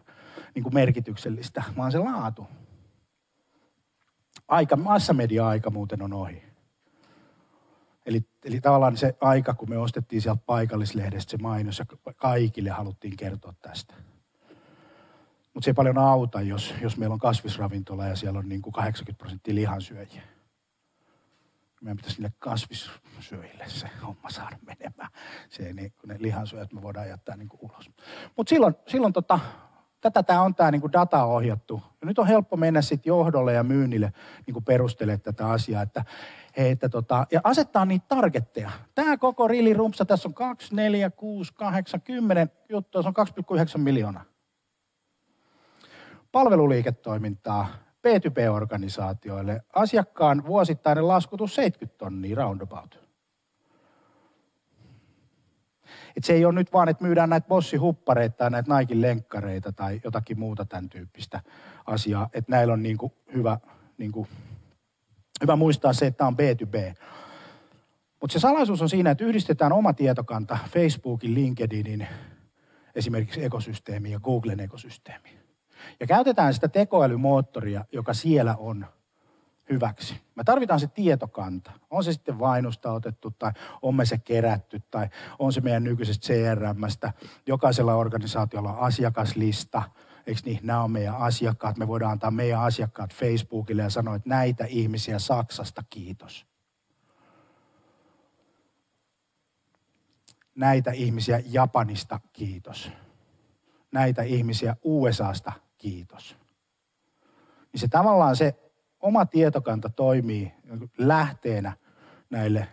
niin kuin merkityksellistä, vaan se laatu. Massamedia-aika muuten on ohi. Eli tavallaan se aika, kun me ostettiin sieltä paikallislehdestä se mainos, ja kaikille haluttiin kertoa tästä. Mutta se ei paljon auta, jos meillä on kasvisravintola ja siellä on niin kuin 80% lihansyöjiä. Meidän pitäisi niille kasvissyöjille se homma saada menemään. Ne lihansyöjät me voidaan jättää niin kuin ulos. Mutta silloin tätä tämä on tämä niinku data ohjattu. Ja nyt on helppo mennä sitten johdolle ja myynnille niinku perustelemaan tätä asiaa. Ja asettaa niitä targetteja. Tämä koko rilirumpsa, tässä on 2, 4, 6, 8, 10 juttua, se on 2,9 miljoonaa. Palveluliiketoimintaa B2B-organisaatioille. Asiakkaan vuosittainen laskutus 70 000 € roundabout. Että se ei ole nyt vaan, että myydään näitä bossihuppareita tai näitä Naikin lenkkareita tai jotakin muuta tämän tyyppistä asiaa. Että näillä on hyvä muistaa se, että tämä on B2B. Mutta se salaisuus on siinä, että yhdistetään oma tietokanta Facebookin, LinkedInin, esimerkiksi ekosysteemiin ja Googlen ekosysteemiin. Ja käytetään sitä tekoälymoottoria, joka siellä on hyväksi. Me tarvitaan se tietokanta. On se sitten vainosta otettu tai on me se kerätty tai on se meidän nykyisestä CRM:stä. Jokaisella organisaatiolla on asiakaslista. eikö niin, nämä on meidän asiakkaat, me voidaan antaa meidän asiakkaat Facebookille ja sanoa, että näitä ihmisiä Saksasta kiitos. Näitä ihmisiä Japanista kiitos. Näitä ihmisiä USAsta kiitos. Niin se tavallaan se oma tietokanta toimii lähteenä näille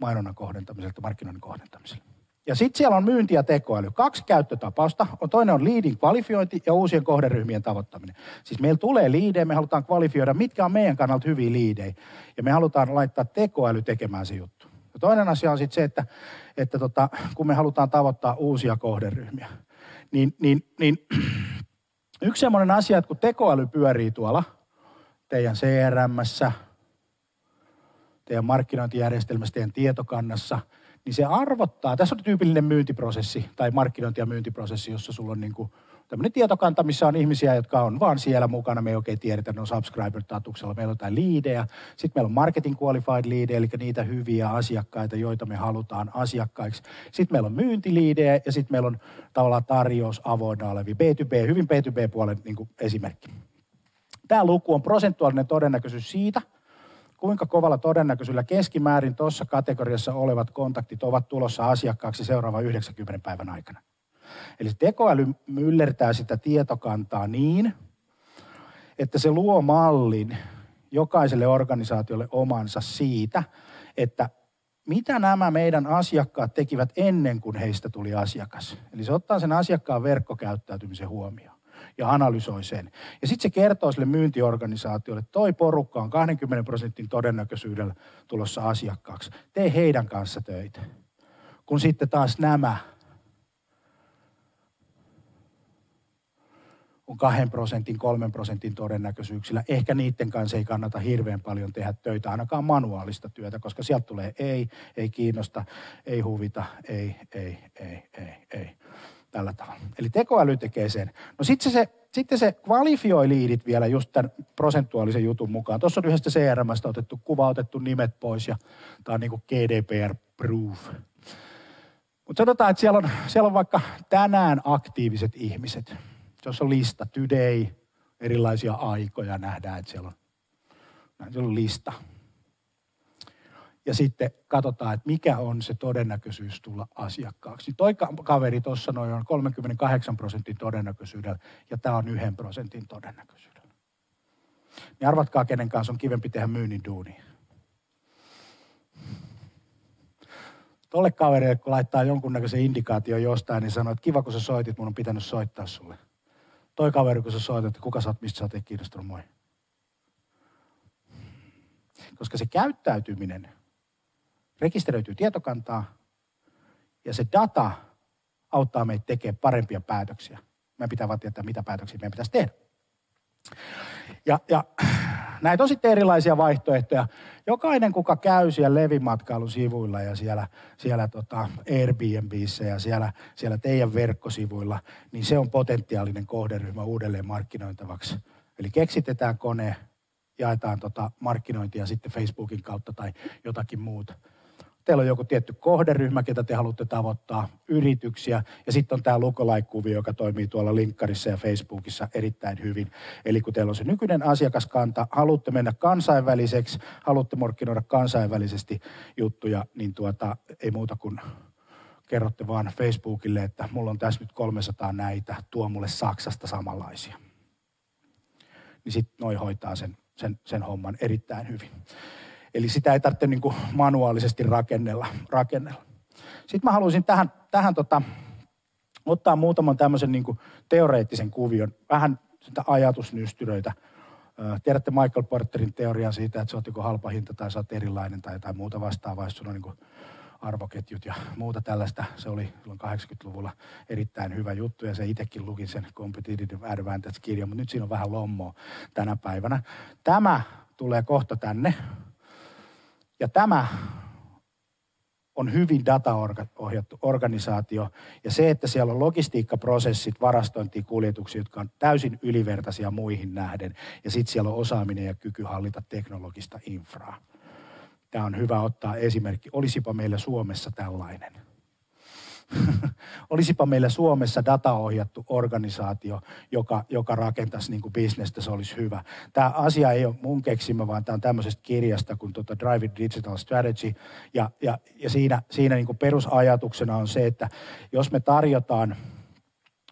mainonnan kohdentamiselle ja markkinoinnin kohdentamiselle. Ja sitten siellä on myynti ja tekoäly. Kaksi käyttötapausta. Toinen on liidin kvalifiointi ja uusien kohderyhmien tavoittaminen. Siis meillä tulee liidejä, me halutaan kvalifioida, mitkä on meidän kannalta hyviä liidejä. Ja me halutaan laittaa tekoäly tekemään se juttu. Ja toinen asia on sitten se, että kun me halutaan tavoittaa uusia kohderyhmiä, niin yksi semmoinen asia, että kun tekoäly pyörii tuolla teidän CRM:ssä, teidän markkinointijärjestelmässä, teidän tietokannassa, niin se arvottaa, tässä on tyypillinen myyntiprosessi tai markkinointi- ja myyntiprosessi, jossa sulla on niin kuin tämmöinen tietokanta, missä on ihmisiä, jotka on vaan siellä mukana, me ei oikein tiedetä, ne on subscriber-tatuksella, meillä on jotain liidejä, sitten meillä on marketing qualified liidejä, eli niitä hyviä asiakkaita, joita me halutaan asiakkaiksi, sitten meillä on myyntiliidejä ja sitten meillä on tavallaan tarjous avoinna olevia, B2B, hyvin B2B-puolen niin kuin esimerkki. Tämä luku on prosentuaalinen todennäköisyys siitä, kuinka kovalla todennäköisyydellä keskimäärin tuossa kategoriassa olevat kontaktit ovat tulossa asiakkaaksi seuraavan 90 päivän aikana. Eli tekoäly myllertää sitä tietokantaa niin, että se luo mallin jokaiselle organisaatiolle omansa siitä, että mitä nämä meidän asiakkaat tekivät ennen kuin heistä tuli asiakas. Eli se ottaa sen asiakkaan verkkokäyttäytymisen huomioon ja analysoi sen. Ja sitten se kertoo sille myyntiorganisaatiolle, että toi porukka on 20% todennäköisyydellä tulossa asiakkaaksi. Tee heidän kanssa töitä. Kun sitten taas nämä on 2%, 3% todennäköisyyksillä. Ehkä niiden kanssa ei kannata hirveän paljon tehdä töitä, ainakaan manuaalista työtä, koska sieltä tulee ei kiinnosta, ei huvita, ei. Tällä tavalla. Eli tekoäly tekee sen. No sitten se kvalifioi liidit vielä just tämän prosentuaalisen jutun mukaan. Tuossa on yhdestä CRM:stä otettu kuva, otettu nimet pois ja tämä on niin kuin GDPR proof. Mutta sanotaan, että siellä on vaikka tänään aktiiviset ihmiset. Tuossa on lista today, erilaisia aikoja nähdään, että siellä on lista. Ja sitten katsotaan, että mikä on se todennäköisyys tulla asiakkaaksi. Toi kaveri tuossa noin on 38% todennäköisyydellä ja tämä on 1% todennäköisyydellä. Niin arvatkaa, kenen kanssa on kivempi tehdä myynnin duunia. Tolle kaverille, kun laittaa jonkunnäköisen indikaation jostain, niin sanoo, että kiva kun sä soitit, mun on pitänyt soittaa sulle. Toi kaveri, kun sä soitat, että kuka sä oot, mistä sä oot, ei kiinnostunut, moi. Koska se käyttäytyminen rekisteröityy tietokantaa ja se data auttaa meitä tekemään parempia päätöksiä. Meidän pitää vaan tietää, mitä päätöksiä meidän pitäisi tehdä. Ja näitä on sitten erilaisia vaihtoehtoja. Jokainen, kuka käy siellä Levi-matkailun sivuilla ja siellä Airbnbissä ja siellä teidän verkkosivuilla, niin se on potentiaalinen kohderyhmä uudelleen markkinointavaksi. Eli keksitetään kone, jaetaan markkinointia sitten Facebookin kautta tai jotakin muuta. Teillä on joku tietty kohderyhmä, ketä te haluatte tavoittaa, yrityksiä. Ja sitten on tämä lookalike-kuvio, joka toimii tuolla linkkarissa ja Facebookissa erittäin hyvin. Eli kun teillä on se nykyinen asiakaskanta, haluatte mennä kansainväliseksi, haluatte markkinoida kansainvälisesti juttuja, niin ei muuta kuin kerrotte vaan Facebookille, että mulla on tässä nyt 300 näitä, tuo mulle Saksasta samanlaisia. Niin sitten noi hoitaa sen homman erittäin hyvin. Eli sitä ei tarvitse niin kuin manuaalisesti rakennella. Sitten mä haluaisin tähän ottaa muutaman tämmöisen niin kuin teoreettisen kuvion, vähän sitä ajatusnystyröitä. Tiedätte Michael Porterin teorian siitä, että sä oot joku halpa hinta tai sä oot erilainen tai jotain muuta vastaavaa, jos sulla on niin kuin arvoketjut ja muuta tällaista. Se oli silloin 80-luvulla erittäin hyvä juttu ja se itsekin lukin sen Competitive Advantage-kirjan, mutta nyt siinä on vähän lommoa tänä päivänä. Tämä tulee kohta tänne. Ja tämä on hyvin dataohjattu organisaatio ja se, että siellä on logistiikkaprosessit, varastointia, kuljetuksia, jotka on täysin ylivertaisia muihin nähden ja sitten siellä on osaaminen ja kyky hallita teknologista infraa. Tämä on hyvä ottaa esimerkki. Olisipa meillä Suomessa tällainen. Olisipa meillä Suomessa dataohjattu organisaatio, joka rakentaisi niin kuin bisnestä, se olisi hyvä. Tämä asia ei ole mun keksimä, vaan tämä on tämmöisestä kirjasta kuin Drive It Digital Strategy. Ja siinä niin kuin perusajatuksena on se, että jos me tarjotaan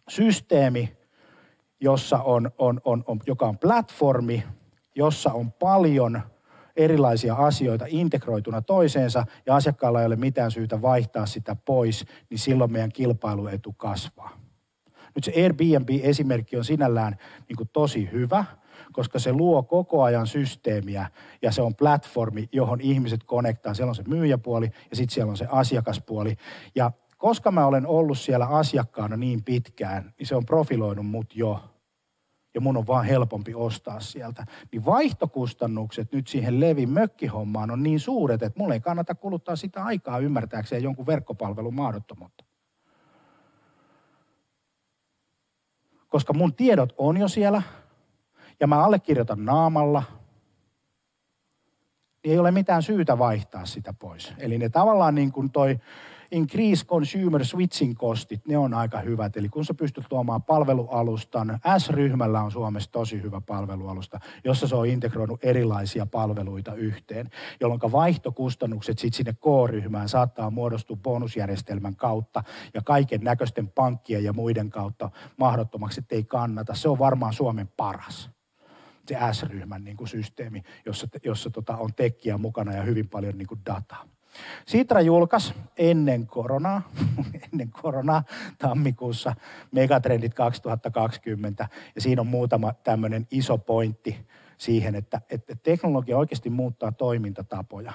systeemi, jossa joka on platformi, jossa on paljon erilaisia asioita integroituna toiseensa ja asiakkaalla ei ole mitään syytä vaihtaa sitä pois, niin silloin meidän kilpailuetu kasvaa. Nyt se Airbnb-esimerkki on sinällään niin kuin tosi hyvä, koska se luo koko ajan systeemiä ja se on platformi, johon ihmiset konektaa. Siellä on se myyjäpuoli ja sitten siellä on se asiakaspuoli. Ja koska mä olen ollut siellä asiakkaana niin pitkään, niin se on profiloinut mut jo. Ja mun on vaan helpompi ostaa sieltä. Niin vaihtokustannukset nyt siihen Levin mökkihommaan on niin suuret, että mulle ei kannata kuluttaa sitä aikaa ymmärtääkseen jonkun verkkopalvelun mahdottomuutta. Koska mun tiedot on jo siellä ja mä allekirjoitan naamalla, niin ei ole mitään syytä vaihtaa sitä pois. Eli ne tavallaan niin kuin toi increase consumer switching kostit, ne on aika hyvät. Eli kun sä pystyt tuomaan palvelualustan, S-ryhmällä on Suomessa tosi hyvä palvelualusta, jossa se on integroinut erilaisia palveluita yhteen, jolloin vaihtokustannukset sitten sinne K-ryhmään saattaa muodostua bonusjärjestelmän kautta ja kaiken näköisten pankkien ja muiden kautta mahdottomaksi, että ei kannata. Se on varmaan Suomen paras, se S-ryhmän niin kuin systeemi, jossa on tekkiä mukana ja hyvin paljon niin kuin dataa. Sitra julkaisi ennen koronaa tammikuussa Megatrendit 2020 ja siinä on muutama tämmöinen iso pointti siihen, että teknologia oikeasti muuttaa toimintatapoja.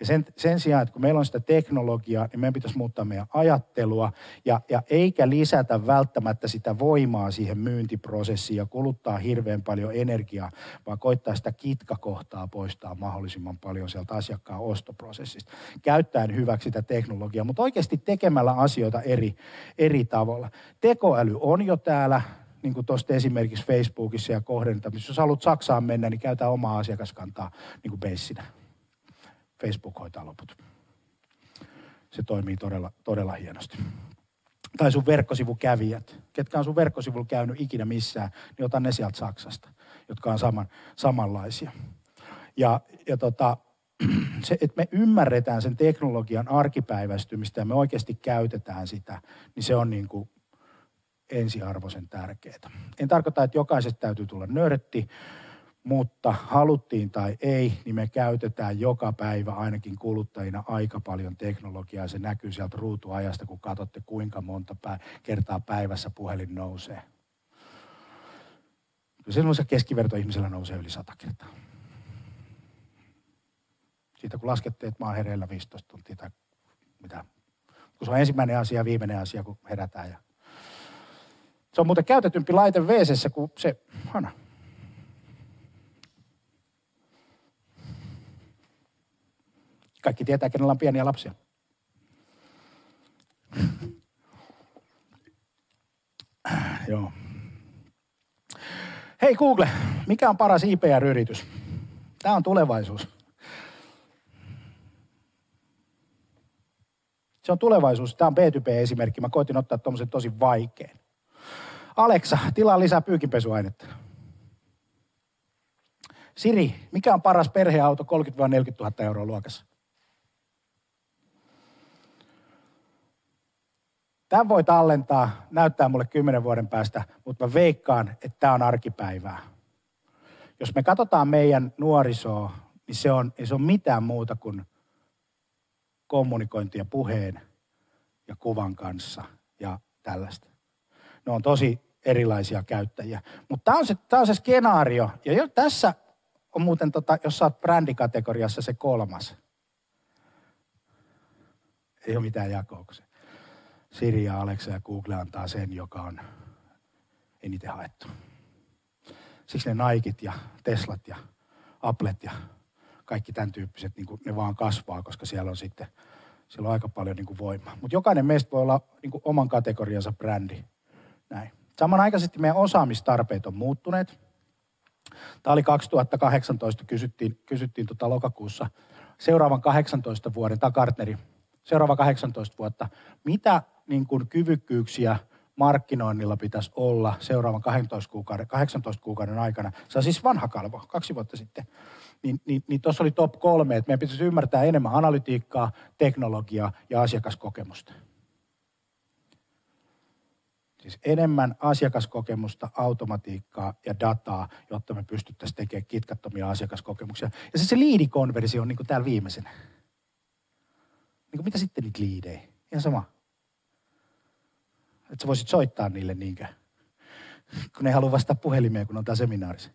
Ja sen sijaan, että kun meillä on sitä teknologiaa, niin meidän pitäisi muuttaa meidän ajattelua ja eikä lisätä välttämättä sitä voimaa siihen myyntiprosessiin ja kuluttaa hirveän paljon energiaa, vaan koittaa sitä kitkakohtaa poistaa mahdollisimman paljon sieltä asiakkaan ostoprosessista. Käyttäen hyväksi sitä teknologiaa, mutta oikeasti tekemällä asioita eri tavalla. Tekoäly on jo täällä, niin kuin tuosta esimerkiksi Facebookissa ja kohdentamisessa. Jos haluat Saksaan mennä, niin käytä omaa asiakaskantaa niin kuin beissinä. Facebook hoitaa loput. Se toimii todella, todella hienosti. Tai sun verkkosivukävijät. Ketkä on sun verkkosivulla käynyt ikinä missään, niin otan ne sieltä Saksasta, jotka on samanlaisia. Se, että me ymmärretään sen teknologian arkipäiväistymistä ja me oikeasti käytetään sitä, niin se on niin kuin ensiarvoisen tärkeää. En tarkoita, että jokaisesta täytyy tulla nörtti. Mutta haluttiin tai ei, niin me käytetään joka päivä ainakin kuluttajina aika paljon teknologiaa. Se näkyy sieltä ruutuajasta, kun katsotte kuinka monta kertaa päivässä puhelin nousee. Kyllä semmoisella keskivertoihmisellä nousee yli 100 kertaa. Siitä kun laskette, että mä oon hereillä 15 tuntia tai mitä. Kun se on ensimmäinen asia ja viimeinen asia, kun herätään. Se on muuten käytetympi laite WC:ssä kuin se hana. Kaikki tietää, kenellä on pieniä lapsia. Joo. Hei Google, mikä on paras IPR-yritys? Tämä on tulevaisuus. Se on tulevaisuus. Tämä on B2B-esimerkki. Mä koitin ottaa tuommoisen tosi vaikean. Alexa, tilaa lisää pyykinpesuainetta. Siri, mikä on paras perheauto 30 000–40 000 euroa luokassa? Tämän voi tallentaa, näyttää mulle 10 vuoden päästä, mutta mä veikkaan, että tämä on arkipäivää. Jos me katsotaan meidän nuorisoa, niin se on mitään muuta kuin kommunikointia puheen ja kuvan kanssa ja tällaista. Ne on tosi erilaisia käyttäjiä. Mutta tämä on se skenaario. Ja jo tässä on muuten, jos sä oot brändikategoriassa se kolmas. Ei ole mitään jakoa, kun se. Siri ja Alexa ja Google antaa sen, joka on eniten haettu. Siksi ne Nikit ja Teslat ja Applet ja kaikki tämän tyyppiset, niin ne vaan kasvaa, koska siellä on aika paljon niin kuin voimaa. Mutta jokainen meistä voi olla niin kuin oman kategoriansa brändi. Näin. Samanaikaisesti meidän osaamistarpeet on muuttuneet. Tämä oli 2018, kysyttiin lokakuussa seuraavan 18 vuotta, mitä niin kuin kyvykkyyksiä markkinoinnilla pitäisi olla seuraavan 18 kuukauden aikana. Se on siis vanha kalvo, 2 vuotta sitten. Niin tuossa oli top 3, että meidän pitäisi ymmärtää enemmän analytiikkaa, teknologiaa ja asiakaskokemusta. Siis enemmän asiakaskokemusta, automatiikkaa ja dataa, jotta me pystyttäisiin tekemään kitkattomia asiakaskokemuksia. Ja se liidikonversio on niin kuin täällä viimeisenä. Niin kuin mitä sitten niitä liidejä? Ihan sama. Että sä voisit soittaa niille niinkään. Kun ei halua vastata puhelimeen, kun on täällä seminaarissa.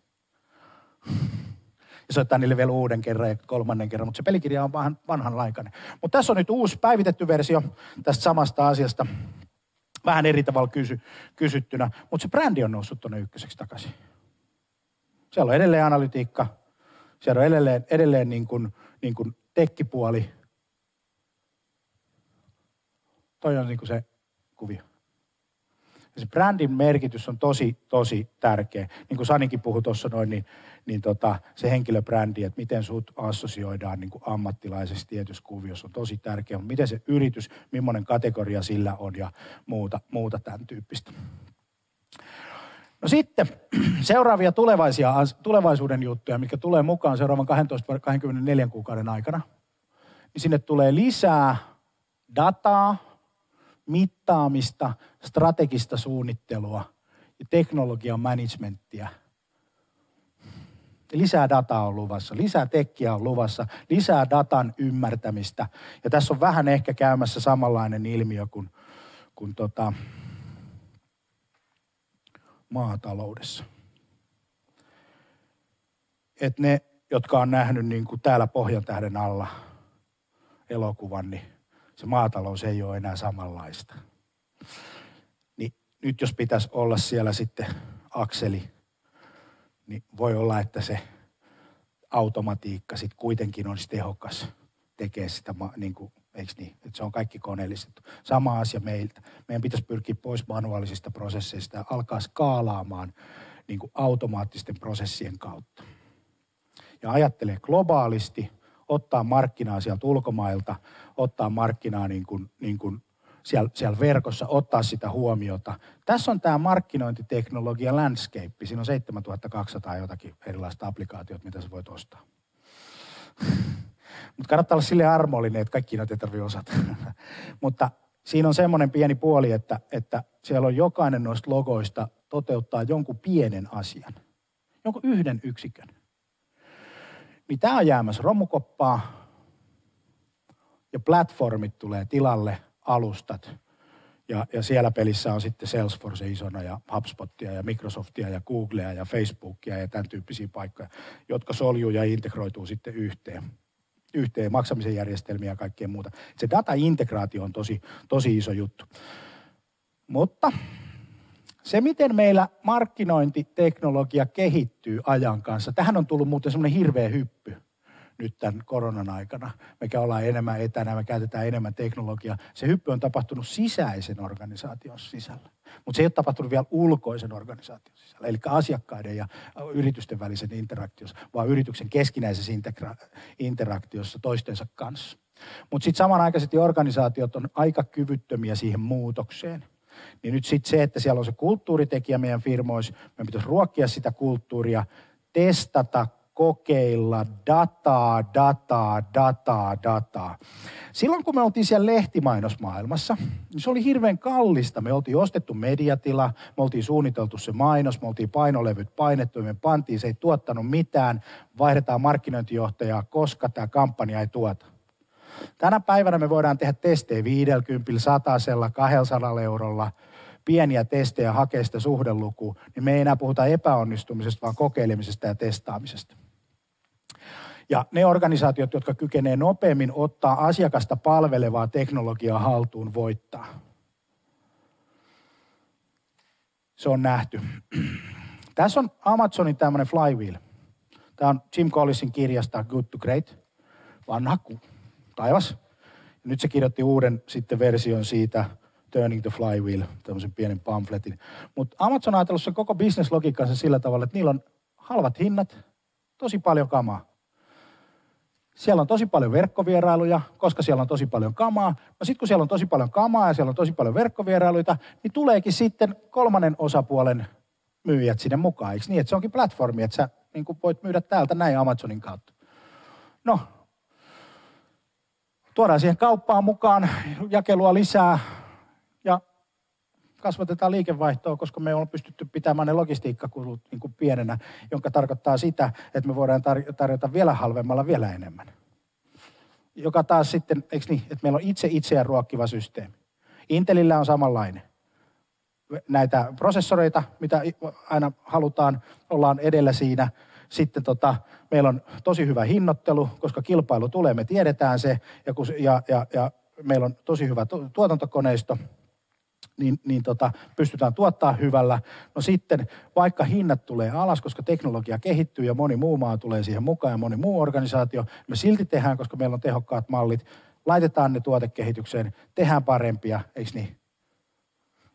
Ja soittaa niille vielä uuden kerran ja 3. kerran, mutta se pelikirja on vanhanaikainen. Mutta tässä on nyt uusi päivitetty versio tästä samasta asiasta. Vähän eri tavalla kysyttynä, mutta se brändi on noussut tuonne ykköseksi takaisin. Siellä on edelleen analytiikka, siellä on edelleen niin kuin tekkipuoli. Toi on niin kuin se kuvio. Ja se brändin merkitys on tosi tärkeä. Niin kuin Sanikin puhui tuossa noin, niin se henkilöbrändi, että miten sut assosioidaan niin kuin ammattilaisesti tietyssä kuviossa on tosi tärkeä. Mutta miten se yritys, millainen kategoria sillä on ja muuta tämän tyyppistä. No sitten seuraavia tulevaisuuden juttuja, mitkä tulee mukaan seuraavan 12-24 kuukauden aikana. Niin sinne tulee lisää dataa, mittaamista, strategista suunnittelua ja teknologian managementtia. Lisää dataa on luvassa, lisää tekkiä on luvassa, lisää datan ymmärtämistä. Ja tässä on vähän ehkä käymässä samanlainen ilmiö kuin maataloudessa. Et ne, jotka on nähnyt niin kuin täällä Pohjantähden alla elokuvan, niin se maatalous ei ole enää samanlaista. Niin nyt jos pitäisi olla siellä sitten akseli, niin voi olla, että se automatiikka sitten kuitenkin olisi tehokas tekee sitä, niin kuin, eikö niin? Että se on kaikki koneellistettu. Sama asia meiltä. Meidän pitäisi pyrkiä pois manuaalisista prosesseista ja alkaa skaalaamaan niin kuin automaattisten prosessien kautta. Ja ajattelee globaalisti, ottaa markkinaa sieltä ulkomailta, ottaa markkinaa niin kuin siellä verkossa, ottaa sitä huomiota. Tässä on tämä markkinointiteknologia landscape. Siinä on 7200 jotakin erilaista applikaatiota, mitä sä voit ostaa. Mutta kannattaa olla silleen armollinen, että kaikki noita ei tarvitse osata. Mutta siinä on semmoinen pieni puoli, että siellä on jokainen noista logoista toteuttaa jonkun pienen asian. Jonkun yhden yksikön. Niin tämä on jäämässä romukoppaa ja platformit tulee tilalle, alustat. Ja siellä pelissä on sitten Salesforce isona ja HubSpotia ja Microsoftia ja Googlea ja Facebookia ja tämän tyyppisiä paikkoja, jotka soljuu ja integroituu sitten yhteen maksamisen järjestelmiä ja kaikkea muuta. Se dataintegraatio on tosi iso juttu. Mutta se, miten meillä markkinointiteknologia kehittyy ajan kanssa, tähän on tullut muuten semmoinen hirveä hyppy nyt tämän koronan aikana. Me ollaan enemmän etänä, me käytetään enemmän teknologiaa. Se hyppy on tapahtunut sisäisen organisaation sisällä, mutta se ei ole tapahtunut vielä ulkoisen organisaation sisällä, eli asiakkaiden ja yritysten välisen interaktiossa, vaan yrityksen keskinäisessä interaktiossa toistensa kanssa. Mutta sitten samanaikaisesti organisaatiot on aika kyvyttömiä siihen muutokseen. Niin nyt sitten se, että siellä on se kulttuuritekijä meidän firmoissa, meidän pitäisi ruokkia sitä kulttuuria, testata, kokeilla, dataa. Silloin kun me oltiin siellä lehtimainosmaailmassa, niin se oli hirveän kallista. Me oltiin ostettu mediatila, me oltiin suunniteltu se mainos, me oltiin painolevyt painettu, me pantiin, se ei tuottanut mitään, vaihdetaan markkinointijohtajaa, koska tämä kampanja ei tuota. Tänä päivänä me voidaan tehdä testejä 50, 100, 200 eurolla, pieniä testejä, hakea sitä suhdelukua, niin me ei enää puhuta epäonnistumisesta, vaan kokeilemisesta ja testaamisesta. Ja ne organisaatiot, jotka kykenee nopeammin ottaa asiakasta palvelevaa teknologiaa haltuun, voittaa. Se on nähty. Tässä on Amazonin tämmöinen flywheel. Tämä on Jim Collinsin kirjasta Good to Great, vanha taivas. Ja nyt se kirjoitti uuden sitten version siitä, Turning the Flywheel, tämmöisen pienen pamfletin. Mutta Amazon on ajatellut sen koko bisneslogiikkansa sillä tavalla, että niillä on halvat hinnat, tosi paljon kamaa. Siellä on tosi paljon verkkovierailuja, koska siellä on tosi paljon kamaa. No sitten kun siellä on tosi paljon kamaa ja siellä on tosi paljon verkkovierailuita, niin tuleekin sitten kolmannen osapuolen myyjät sinne mukaan. Eikö niin, että se onkin platformi, että sä niin kuin voit myydä täältä näin Amazonin kautta. No, tuodaan siihen kauppaan mukaan, jakelua lisää ja kasvatetaan liikevaihtoa, koska me on pystytty pitämään ne logistiikkakulut niin kuin pienenä, jonka tarkoittaa sitä, että me voidaan tarjota vielä halvemmalla vielä enemmän. Joka taas sitten, eikö niin, että meillä on itse itseään ruokkiva systeemi. Intelillä on samanlainen. Näitä prosessoreita, mitä aina halutaan, ollaan edellä siinä. Sitten meillä on tosi hyvä hinnoittelu, koska kilpailu tulee, me tiedetään se, ja meillä on tosi hyvä tuotantokoneisto, niin pystytään tuottaa hyvällä. No sitten, vaikka hinnat tulee alas, koska teknologia kehittyy ja moni muu maa tulee siihen mukaan ja moni muu organisaatio, me silti tehdään, koska meillä on tehokkaat mallit, laitetaan ne tuotekehitykseen, tehdään parempia, eikö niin?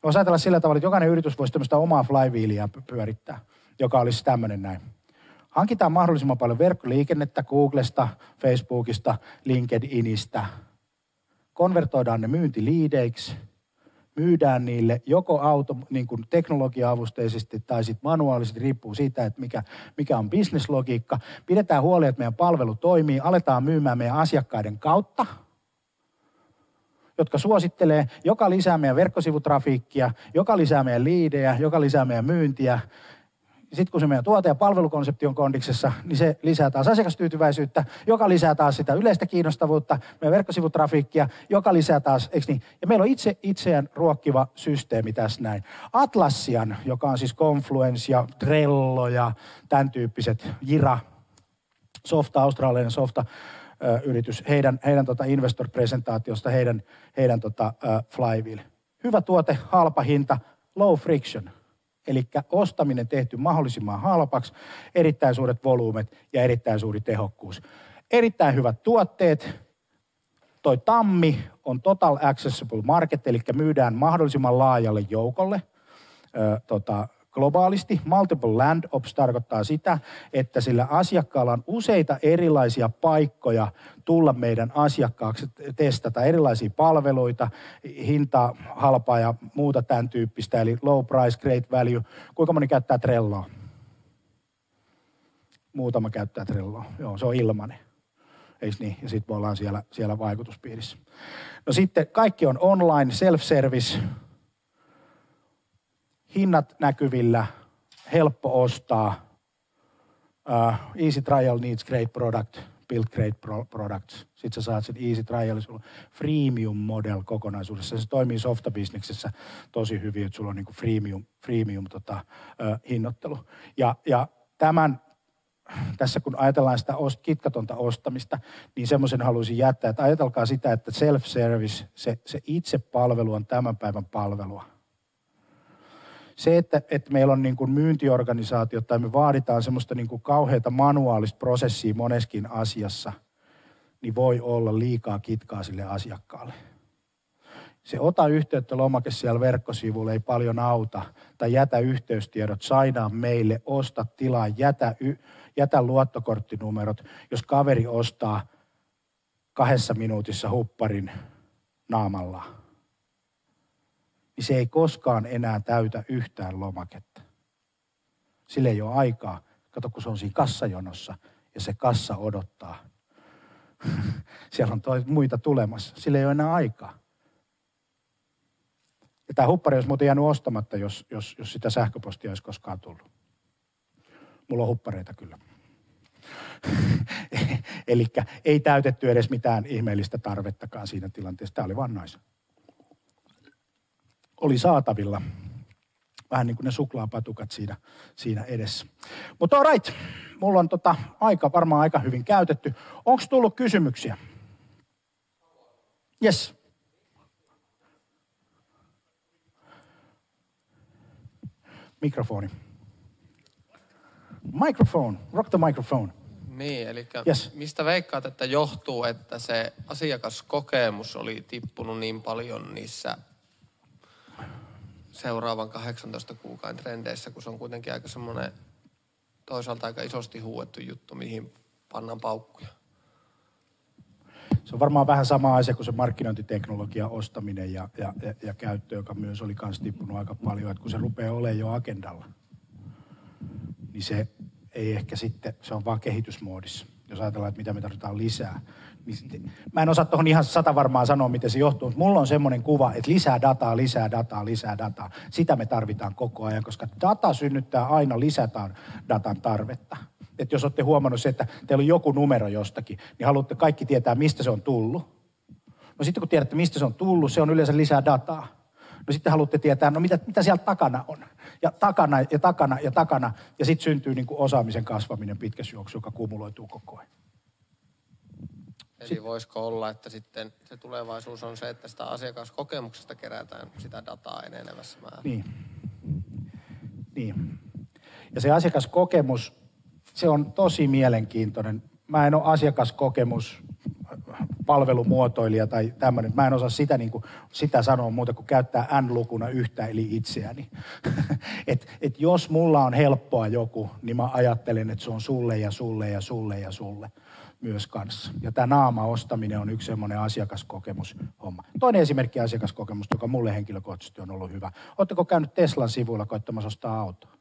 Voisi ajatella sillä tavalla, että jokainen yritys voisi tämmöistä omaa flywheeliä pyörittää, joka olisi tämmöinen näin. Hankitaan mahdollisimman paljon verkkoliikennettä Googlesta, Facebookista, LinkedInistä. Konvertoidaan ne myyntiliideiksi. Myydään niille joko niin kuin teknologia-avusteisesti tai sitten manuaalisesti, riippuu siitä, että mikä on bisneslogiikka. Pidetään huoli, että meidän palvelu toimii. Aletaan myymään meidän asiakkaiden kautta, jotka suosittelee, joka lisää meidän verkkosivutrafiikkia, joka lisää meidän liidejä, joka lisää meidän myyntiä. Sitten kun se meidän tuote- ja palvelukonsepti on kondiksessa, niin se lisää taas asiakastyytyväisyyttä, joka lisää taas sitä yleistä kiinnostavuutta, meidän verkkosivutrafiikkia, joka lisää taas, eikö niin? Ja meillä on itse itseään ruokkiva systeemi tässä näin. Atlassian, joka on siis Confluence ja Trello ja tämän tyyppiset, Jira, softa, australialainen softa, yritys, heidän investor-presentaatiosta, heidän flywheel. Hyvä tuote, halpa hinta, low friction. Eli ostaminen tehty mahdollisimman halpaksi, erittäin suuret volyymet ja erittäin suuri tehokkuus. Erittäin hyvät tuotteet. Toi tammi on total accessible market, eli myydään mahdollisimman laajalle joukolle globaalisti. Multiple land ops tarkoittaa sitä, että sillä asiakkaalla on useita erilaisia paikkoja tulla meidän asiakkaaksi, testata erilaisia palveluita, hintaa, halpaa ja muuta tämän tyyppistä, eli low price, great value. Kuinka moni käyttää Trelloa? Muutama käyttää Trelloa. Joo, se on ilmainen. Eikö niin? Ja sitten me ollaan siellä vaikutuspiirissä. No sitten kaikki on online, self-service. Hinnat näkyvillä, helppo ostaa, easy trial needs great product, build great products. Sitten sä saat sen easy trial, sulla on freemium model kokonaisuudessa. Se toimii softabisneksessä tosi hyvin, että sulla on niin kuin freemium hinnoittelu. Ja tämän, tässä kun ajatellaan sitä kitkatonta ostamista, niin semmoisen haluaisin jättää, että ajatelkaa sitä, että self-service, se itse palvelu on tämän päivän palvelua. Se, että meillä on niin kuin myyntiorganisaatio tai me vaaditaan semmoista niin kuin kauheata manuaalista prosessia moneskin asiassa, niin voi olla liikaa kitkaa sille asiakkaalle. Se ota yhteyttä -lomake siellä verkkosivulla ei paljon auta, tai jätä yhteystiedot, sainaa meille, osta tilaa, jätä luottokorttinumerot, jos kaveri ostaa 2 minuutissa hupparin naamallaan, niin se ei koskaan enää täytä yhtään lomaketta. Sille ei ole aikaa. Kato, kun se on siinä kassajonossa ja se kassa odottaa. Siellä on muita tulemassa. Sille ei ole enää aikaa. Ja tämä huppari olisi muuten jäänyt ostamatta, jos sitä sähköpostia olisi koskaan tullut. Mulla on huppareita kyllä. Eli ei täytetty edes mitään ihmeellistä tarvettakaan siinä tilanteessa. Tämä oli vaan naisen. Oli saatavilla. Vähän niin kuin ne suklaapatukat siinä edessä. Mutta all right, mulla on aika varmaan aika hyvin käytetty. Onko tullut kysymyksiä? Yes. Mikrofoni. Microphone, rock the microphone. Niin, eli yes. Mistä veikkaat, että johtuu, että se asiakaskokemus oli tippunut niin paljon niissä seuraavan 18 kuukauden trendeissä, kun se on kuitenkin aika semmoinen toisaalta aika isosti huuettu juttu, mihin pannaan paukkuja. Se on varmaan vähän sama asia kuin se markkinointiteknologian ostaminen ja käyttö, joka myös oli kans tippunut aika paljon. Että kun se rupeaa olemaan jo agendalla, niin se ei ehkä sitten, se on vaan kehitysmoodissa. Jos ajatellaan, että mitä me tarvitaan lisää. Niin mä en osaa tuohon ihan 100% sanoa, miten se johtuu, mutta mulla on semmoinen kuva, että lisää dataa. Sitä me tarvitaan koko ajan, koska data synnyttää aina lisädatan tarvetta. Että jos olette huomannut se, että teillä on joku numero jostakin, niin haluatte kaikki tietää, mistä se on tullut. No sitten kun tiedätte, mistä se on tullut, se on yleensä lisää dataa. No sitten haluatte tietää, no mitä siellä takana on. Ja takana. Ja sitten syntyy niin kuin osaamisen kasvaminen pitkässä juoksussa, joka kumuloituu koko ajan. Eli voisiko olla, että sitten se tulevaisuus on se, että sitä asiakaskokemuksesta kerätään sitä dataa enenevässä määrin. Niin. Ja se asiakaskokemus, se on tosi mielenkiintoinen. Mä en ole asiakaskokemus palvelumuotoilija tai tämmöinen. Mä en osaa sitä, niin kuin, sitä sanoa muuta kuin käyttää n-lukuna yhtä, eli itseäni. Et jos mulla on helppoa joku, niin mä ajattelen, että se on sulle myös kanssa. Ja tämä naamaostaminen on yksi semmoinen asiakaskokemushomma. Toinen esimerkki asiakaskokemusta, joka mulle henkilökohtaisesti on ollut hyvä. Oletteko käynyt Teslan sivuilla koittamassa ostaa autoa?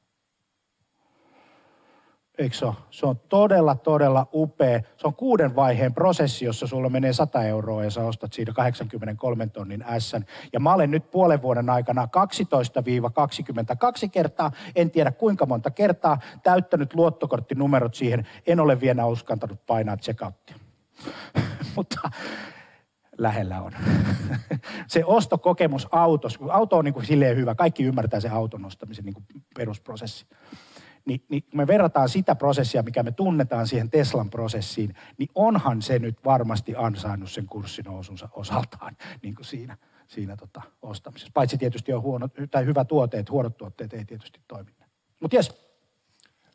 Eikö se ole? Se on todella upea. Se on 6 vaiheen prosessi, jossa sulla menee 100 euroa ja sä ostat siitä 83 tonnin S:n. Ja mä olen nyt puolen vuoden aikana 12-22 kertaa, en tiedä kuinka monta kertaa, täyttänyt luottokorttinumerot siihen. En ole vielä uskaltanut painaa check-outtia. Mutta lähellä on. Se ostokokemus autossa, kun auto on niin kuin silleen hyvä, kaikki ymmärtää sen auton ostamisen niin kuin perusprosessi. Niin kun me verrataan sitä prosessia, mikä me tunnetaan siihen Teslan prosessiin, niin onhan se nyt varmasti ansainnut sen kurssinousunsa osaltaan niin kuin siinä ostamisessa. Paitsi tietysti on hyvä tuote, että huonot tuotteet ei tietysti toimi. Mutta jes.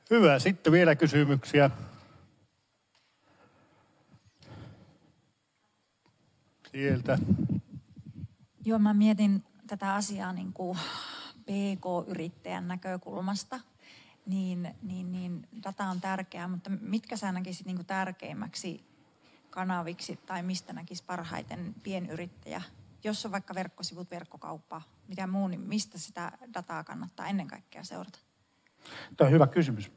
Hyvä. Sitten vielä kysymyksiä. Sieltä. Joo, mä mietin tätä asiaa niin kuin PK-yrittäjän näkökulmasta. Niin data on tärkeää, mutta mitkä sä näkisit niin kuin tärkeimmäksi kanaviksi tai mistä näkisi parhaiten pienyrittäjä? Jos on vaikka verkkosivut, verkkokauppa, mitä muu, niin mistä sitä dataa kannattaa ennen kaikkea seurata? Tämä on hyvä kysymys.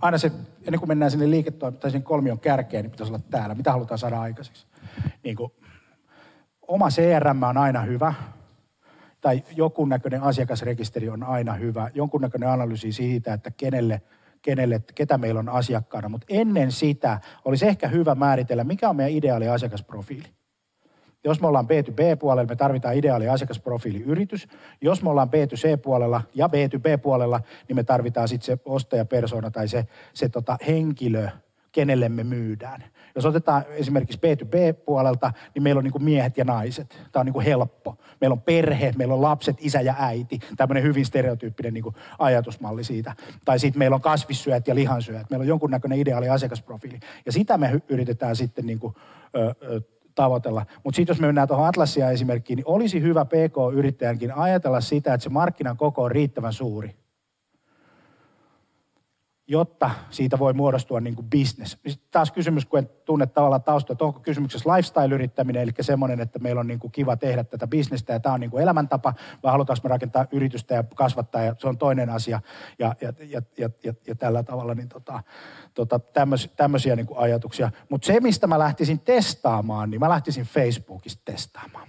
Aina se, ennen kuin mennään sinne liiketoimintaan, sinne kolmion kärkeen, niin pitäisi olla täällä. Mitä halutaan saada aikaiseksi? Niin kuin, oma CRM on aina hyvä. Tai jonkunnäköinen asiakasrekisteri on aina hyvä, jonkunnäköinen analyysi siitä, että ketä meillä on asiakkaana. Mutta ennen sitä olisi ehkä hyvä määritellä, mikä on meidän ideaali asiakasprofiili. Jos me ollaan B2B-puolella, me tarvitaan ideaali asiakasprofiiliyritys. Jos me ollaan B2C-puolella ja B2B-puolella, niin me tarvitaan sitten se ostajapersona tai se henkilö, kenelle me myydään. Jos otetaan esimerkiksi B2B-puolelta, niin meillä on niin kuin miehet ja naiset. Tämä on niin kuin helppo. Meillä on perhe, meillä on lapset, isä ja äiti. Tämmöinen hyvin stereotyyppinen niin kuin ajatusmalli siitä. Tai sitten meillä on kasvissyöjät ja lihansyöjät. Meillä on jonkunnäköinen ideaali asiakasprofiili. Ja sitä me yritetään sitten niin kuin, tavoitella. Mutta sitten jos me mennään tuohon Atlasia esimerkkiin, niin olisi hyvä PK-yrittäjänkin ajatella sitä, että se markkinan koko on riittävän suuri, jotta siitä voi muodostua niin kuin business. Sitten taas kysymys, kun en tunne tavallaan taustaa, että onko kysymyksessä lifestyle-yrittäminen, eli semmoinen, että meillä on niin kuin kiva tehdä tätä bisnestä ja tämä on niin kuin elämäntapa, vai halutaanko me rakentaa yritystä ja kasvattaa, ja se on toinen asia, ja tällä tavalla niin tämmöisiä niin kuin ajatuksia. Mutta se, mistä mä lähtisin testaamaan, niin mä lähtisin Facebookista testaamaan.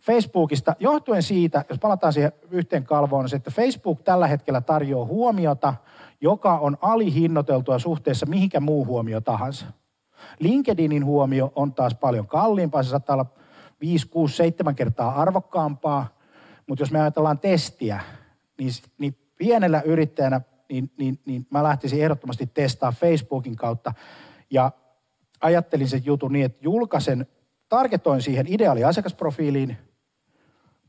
Facebookista johtuen siitä, jos palataan siihen yhteen kalvoon, on se, että Facebook tällä hetkellä tarjoaa huomiota, joka on alihinnoiteltua suhteessa mihinkä muu huomio tahansa. LinkedInin huomio on taas paljon kalliimpaa, se saattaa olla 5, 6, 7 kertaa arvokkaampaa, mutta jos me ajatellaan testiä, niin pienellä yrittäjänä, niin mä lähtisin ehdottomasti testaa Facebookin kautta ja ajattelin sen jutun niin, että targetoin siihen ideaali asiakasprofiiliin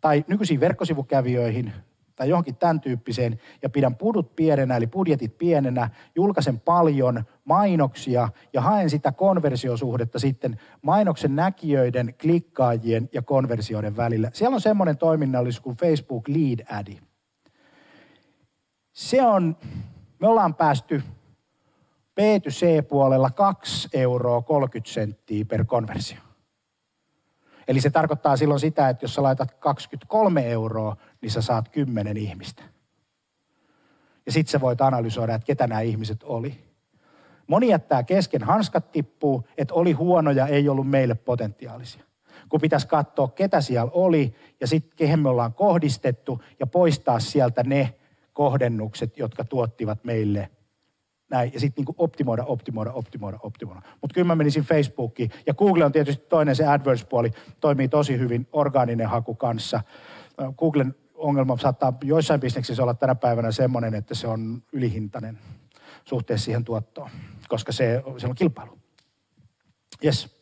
tai nykyisiin verkkosivukävijöihin tai johonkin tämän tyyppiseen ja pidän budjetit pienenä, julkaisen paljon mainoksia ja haen sitä konversiosuhdetta sitten mainoksen näkijöiden, klikkaajien ja konversioiden välillä. Siellä on semmoinen toiminnallisuus kuin Facebook Lead Ad. Me ollaan päästy B2C-puolella 2,30 € per konversio. Eli se tarkoittaa silloin sitä, että jos sä laitat 23 €, niin sä saat 10 ihmistä. Ja sit sä voit analysoida, että ketä nämä ihmiset oli. Moni jättää kesken, hanskat tippuu, että oli huonoja, ei ollut meille potentiaalisia. Kun pitäisi katsoa, ketä siellä oli ja sitten kehen me ollaan kohdistettu ja poistaa sieltä ne kohdennukset, jotka tuottivat meille näin. Ja sitten niin optimoida. Mutta kyllä mä menisin Facebookiin. Ja Google on tietysti toinen, se AdWords-puoli toimii tosi hyvin orgaaninen haku kanssa. Googlen ongelma saattaa joissain bisneksissä olla tänä päivänä semmoinen, että se on ylihintainen suhteessa siihen tuottoon, koska se on kilpailu. Yes.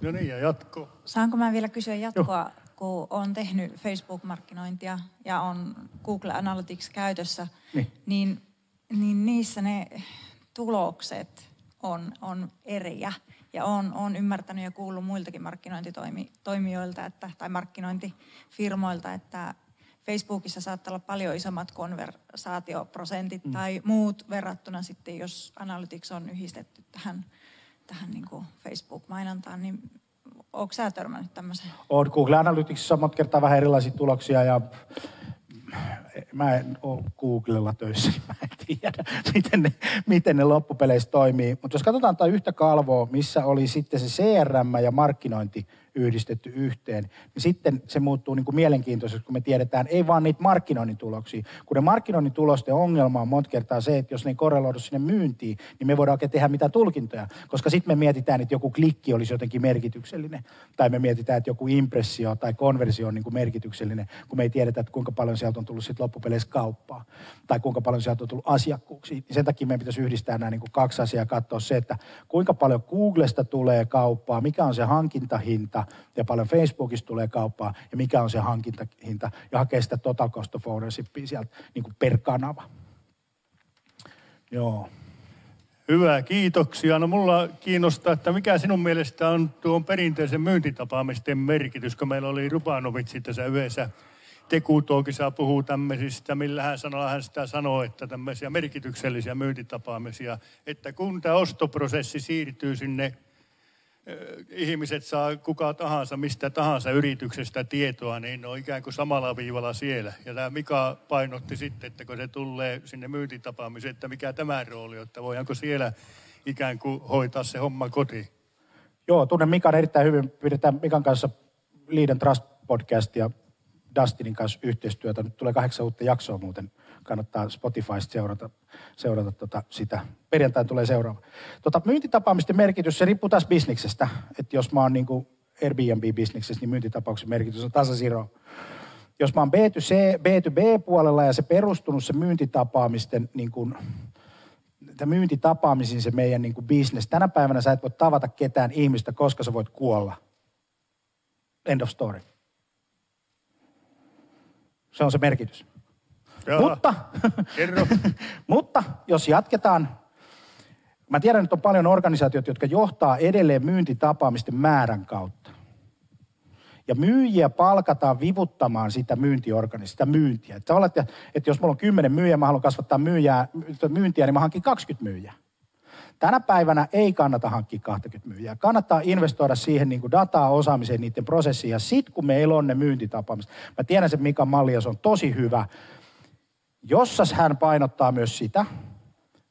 No niin, ja jatko. Saanko mä vielä kysyä jatkoa, kun on tehnyt Facebook-markkinointia ja on Google Analytics käytössä, niin niissä ne tulokset on eriä. Ja on ymmärtänyt ja kuullut muiltakin markkinointitoimijoilta tai markkinointifirmoilta, että Facebookissa saattaa olla paljon isommat konversaatioprosentit tai muut verrattuna sitten, jos Analytics on yhdistetty tähän niin kuin Facebook-mainontaan, niin ootko sä törmännyt tämmöiseen? Oon Google Analyticsissa monta kertaa vähän erilaisia tuloksia ja mä en ole Googlella töissä, niin mä en tiedä, miten ne loppupeleissä toimii. Mutta jos katsotaan tämä yhtä kalvoa, missä oli sitten se CRM ja markkinointi yhdistetty yhteen, niin sitten se muuttuu niin kuin mielenkiintoisesti, kun me tiedetään, ei vaan niitä markkinoinnin tuloksia. Kun ne markkinoinnin tulosten ongelma on monta kertaa se, että jos ne ei korreloidu sinne myyntiin, niin me voidaan oikein tehdä mitään tulkintoja, koska sitten me mietitään, että joku klikki olisi jotenkin merkityksellinen, tai me mietitään, että joku impressio tai konversio on niin kuin merkityksellinen, kun me ei tiedetä, että kuinka paljon sieltä on tullut sitten loppupeleissä kauppaa, tai kuinka paljon sieltä on tullut asiakkuuksia. Niin sen takia meidän pitäisi yhdistää nämä niin kuin kaksi asiaa ja katsoa se, että kuinka paljon Googlesta tulee kauppaa, mikä on se hankintahinta, ja paljon Facebookista tulee kauppaa, ja mikä on se hankintahinta, ja hakee sitä total cost of ownershipia sieltä niin kuin per kanava. Joo. Hyvä, kiitoksia. No mulla kiinnostaa, että mikä sinun mielestä on tuon perinteisen myyntitapaamisten merkitys, kun meillä oli Rubanovitsi tässä yhdessä Tekutookissa puhuu tämmöisistä, millä hän sanoo, että tämmöisiä merkityksellisiä myyntitapaamisia, että kun tämä ostoprosessi siirtyy sinne, ihmiset saa kuka tahansa, mistä tahansa yrityksestä tietoa, niin ne on ikään kuin samalla viivalla siellä. Ja tämä Mika painotti sitten, että kun se tulee sinne myyntitapaamiseen, että mikä tämä rooli on, että voidaanko siellä ikään kuin hoitaa se homma kotiin. Joo, tunnen Mikan erittäin hyvin. Pidetään Mikan kanssa Lead & Trust -podcastia, Dustinin kanssa yhteistyötä. Nyt tulee 8 uutta jaksoa muuten. Kannattaa Spotifysta seurata sitä. Perjantain tulee seuraava. Myyntitapaamisten merkitys, se riippuu taas bisniksestä. Että jos mä oon niin kuin Airbnb-bisniksessä, niin myyntitapauksen merkitys on tasasiro. Jos mä oon B2B-puolella ja se perustunut se myyntitapaamisten niin kuin myyntitapaamisiin se meidän niin kuin business. Tänä päivänä sä et voi tavata ketään ihmistä, koska sä voit kuolla. End of story. Se on se merkitys. Jaa, mutta jos jatketaan, mä tiedän, että on paljon organisaatioita, jotka johtaa edelleen myyntitapaamisten määrän kautta. Ja myyjiä palkataan vivuttamaan sitä myyntiä. Että jos mulla on 10 myyjää, mä haluan kasvattaa myyntiä, niin mä hankin 20 myyjää. Tänä päivänä ei kannata hankkia 20 myyjää. Kannattaa investoida siihen niin kuin dataa, osaamiseen, niiden prosessiin. Ja sit kun meillä on ne myyntitapaamiset, mä tiedän sen Mikan malli, ja se on tosi hyvä. Jossas hän painottaa myös sitä,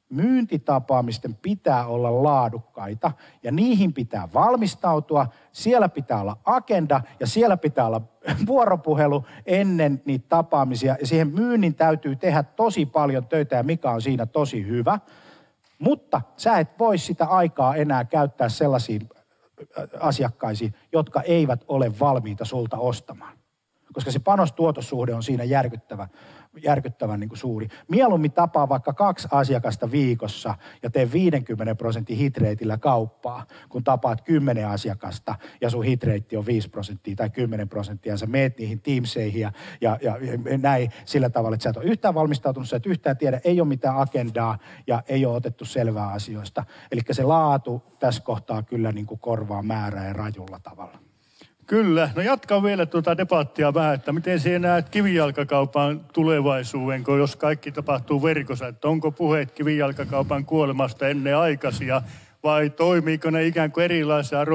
myyntitapaamisten pitää olla laadukkaita ja niihin pitää valmistautua. Siellä pitää olla agenda ja siellä pitää olla vuoropuhelu ennen niitä tapaamisia. Ja siihen myynnin täytyy tehdä tosi paljon töitä ja Mika on siinä tosi hyvä. Mutta sä et voi sitä aikaa enää käyttää sellaisiin asiakkaisiin, jotka eivät ole valmiita sulta ostamaan. Koska se panos-tuotossuhde on siinä järkyttävän niin kuin suuri. Mieluummin tapaa vaikka 2 asiakasta viikossa ja tee 50% hitreitillä kauppaa, kun tapaat 10 asiakasta ja sun hitreitti on 5% tai 10% ja sä meet niihin teamseihin ja näin sillä tavalla, että sä et ole yhtään valmistautunut, sä et yhtään tiedä, ei ole mitään agendaa ja ei ole otettu selvää asioista. Eli se laatu tässä kohtaa kyllä niin kuin korvaa määrää ja rajulla tavalla. Kyllä. No jatkan vielä tuota debattia vähän, että miten sinä näet kivijalkakaupan tulevaisuuden, kun jos kaikki tapahtuu verkossa, että onko puheet kivijalkakaupan kuolemasta ennenaikaisia vai toimiiko ne ikään kuin erilaisessa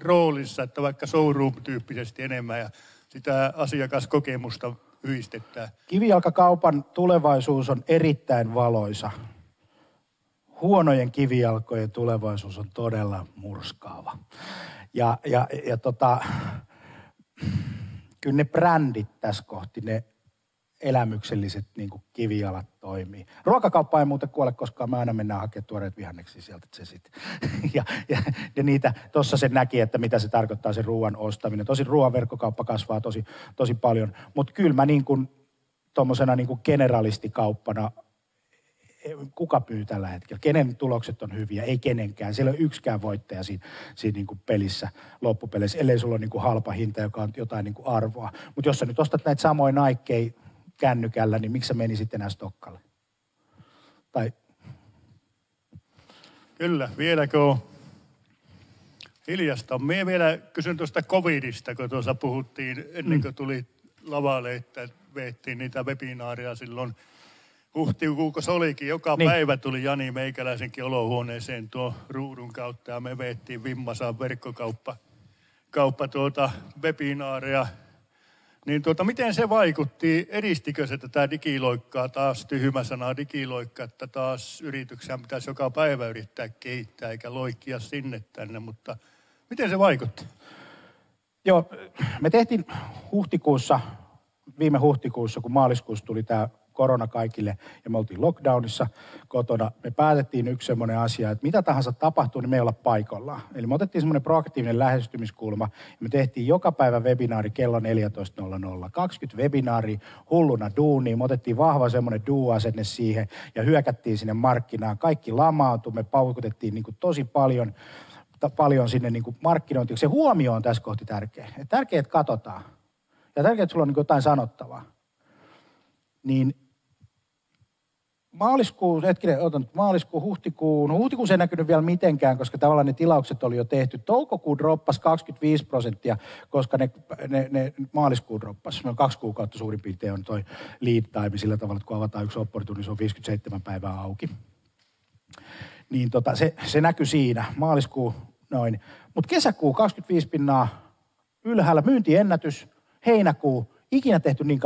roolissa, että vaikka showroom-tyyppisesti enemmän ja sitä asiakaskokemusta yhdistetään? Kivijalkakaupan tulevaisuus on erittäin valoisa. Huonojen kivijalkojen tulevaisuus on todella murskaava. Kyllä ne brändit tässä kohti, ne elämykselliset niin kuin kivijalat toimii. Ruokakauppa ei muuten kuole, koska me aina mennään hakemaan tuoreet vihanneksia sieltä se sitten. ja niitä, tuossa se näki, että mitä se tarkoittaa se ruoan ostaminen. Tosin ruoan verkkokauppa kasvaa tosi paljon, mutta kyllä mä niin kuin tuommoisena niin kuin generalistikauppana, kuka pyy tällä hetkellä? Kenen tulokset on hyviä? Ei kenenkään. Siellä ei ole yksikään voittaja siinä niin kuin pelissä loppupeleissä, ellei sulla ole niin kuin halpa hinta, joka on jotain niin kuin arvoa. Mutta jos sä nyt ostat näitä samoja Nikeja kännykällä, niin miksi sä menisit enää Stokkalle? Tai... Kyllä, vieläkö on hiljasta? Minä vielä kysyn tuosta covidista, kun tuossa puhuttiin ennen kuin tuli lavalle, että veettiin niitä webinaaria silloin. Huhtikuuko se olikin, joka päivä tuli Jani meikäläisenkin olohuoneeseen tuon ruudun kautta ja me veettiin Vimmasaan verkkokauppa webinaareja. Niin miten se vaikutti, edistikö se tätä digiloikkaa, taas tyhmä sana digiloikka, että taas yrityksiä pitäisi joka päivä yrittää kehittää eikä loikkia sinne tänne, mutta miten se vaikutti? Joo, me tehtiin viime huhtikuussa, kun maaliskuussa tuli tämä korona kaikille ja me oltiin lockdownissa kotona. Me päätettiin yksi semmoinen asia, että mitä tahansa tapahtuu, niin me ei olla paikallaan. Eli me otettiin semmoinen proaktiivinen lähestymiskulma ja me tehtiin joka päivä webinaari kello 14.00. 20 webinaaria hulluna duunia. Me otettiin vahva semmoinen do-asenne siihen ja hyökättiin sinne markkinaan. Kaikki lamaantui, me paukutettiin niin kuin tosi paljon sinne niin kuin markkinointiin. Se huomio on tässä kohti tärkeä. Tärkeää, että katsotaan ja tärkeää, että sulla on niin kuin jotain sanottavaa. Niin huhtikuussa ei näkynyt vielä mitenkään, koska tavallaan ne tilaukset oli jo tehty. Toukokuun droppasi 25%, koska ne maaliskuun droppasi. No 2 kuukautta suurin piirtein on toi lead time sillä tavalla, että kun avataan yksi opportunity, se on 57 päivää auki. Niin se näkyi siinä, maaliskuu noin. Mutta kesäkuu 25% ylhäällä, myyntiennätys, heinäkuu. Ikinä tehty niin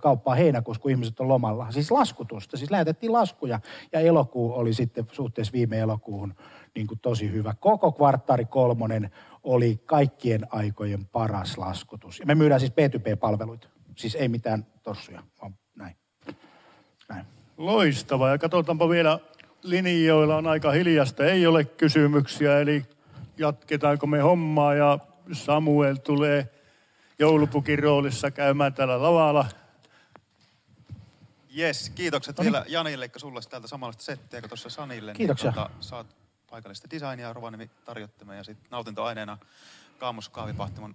kauppaa heinäkuussa, kun ihmiset on lomalla. Siis laskutusta, siis lähetettiin laskuja ja elokuu oli sitten suhteessa viime elokuuhun niin kuin tosi hyvä. Koko kvartaali 3 oli kaikkien aikojen paras laskutus. Ja me myydään siis B2B-palveluita, siis ei mitään tossuja, vaan näin. Loistavaa ja katsotaanpa vielä linjoilla on aika hiljasta, ei ole kysymyksiä eli jatketaanko me hommaa ja Samuel tulee joulupukin roolissa käymään täällä lavalla. Jes, kiitokset vielä Janille, eikä sulla täältä samanlaista settiä kuin tuossa Sanille. Kiitoksia. Saat paikallista designia, Rovaniemi tarjottimeen ja sitten nautintoaineena Kaamos kahvipahtimon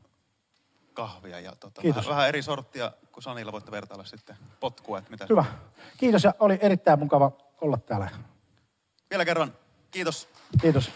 kahvia. Ja vähän eri sorttia kuin Sanilla voitte vertailla sitten potkua. Että mitä hyvä. Kiitos ja oli erittäin mukava olla täällä. Vielä kerran, kiitos. Kiitos.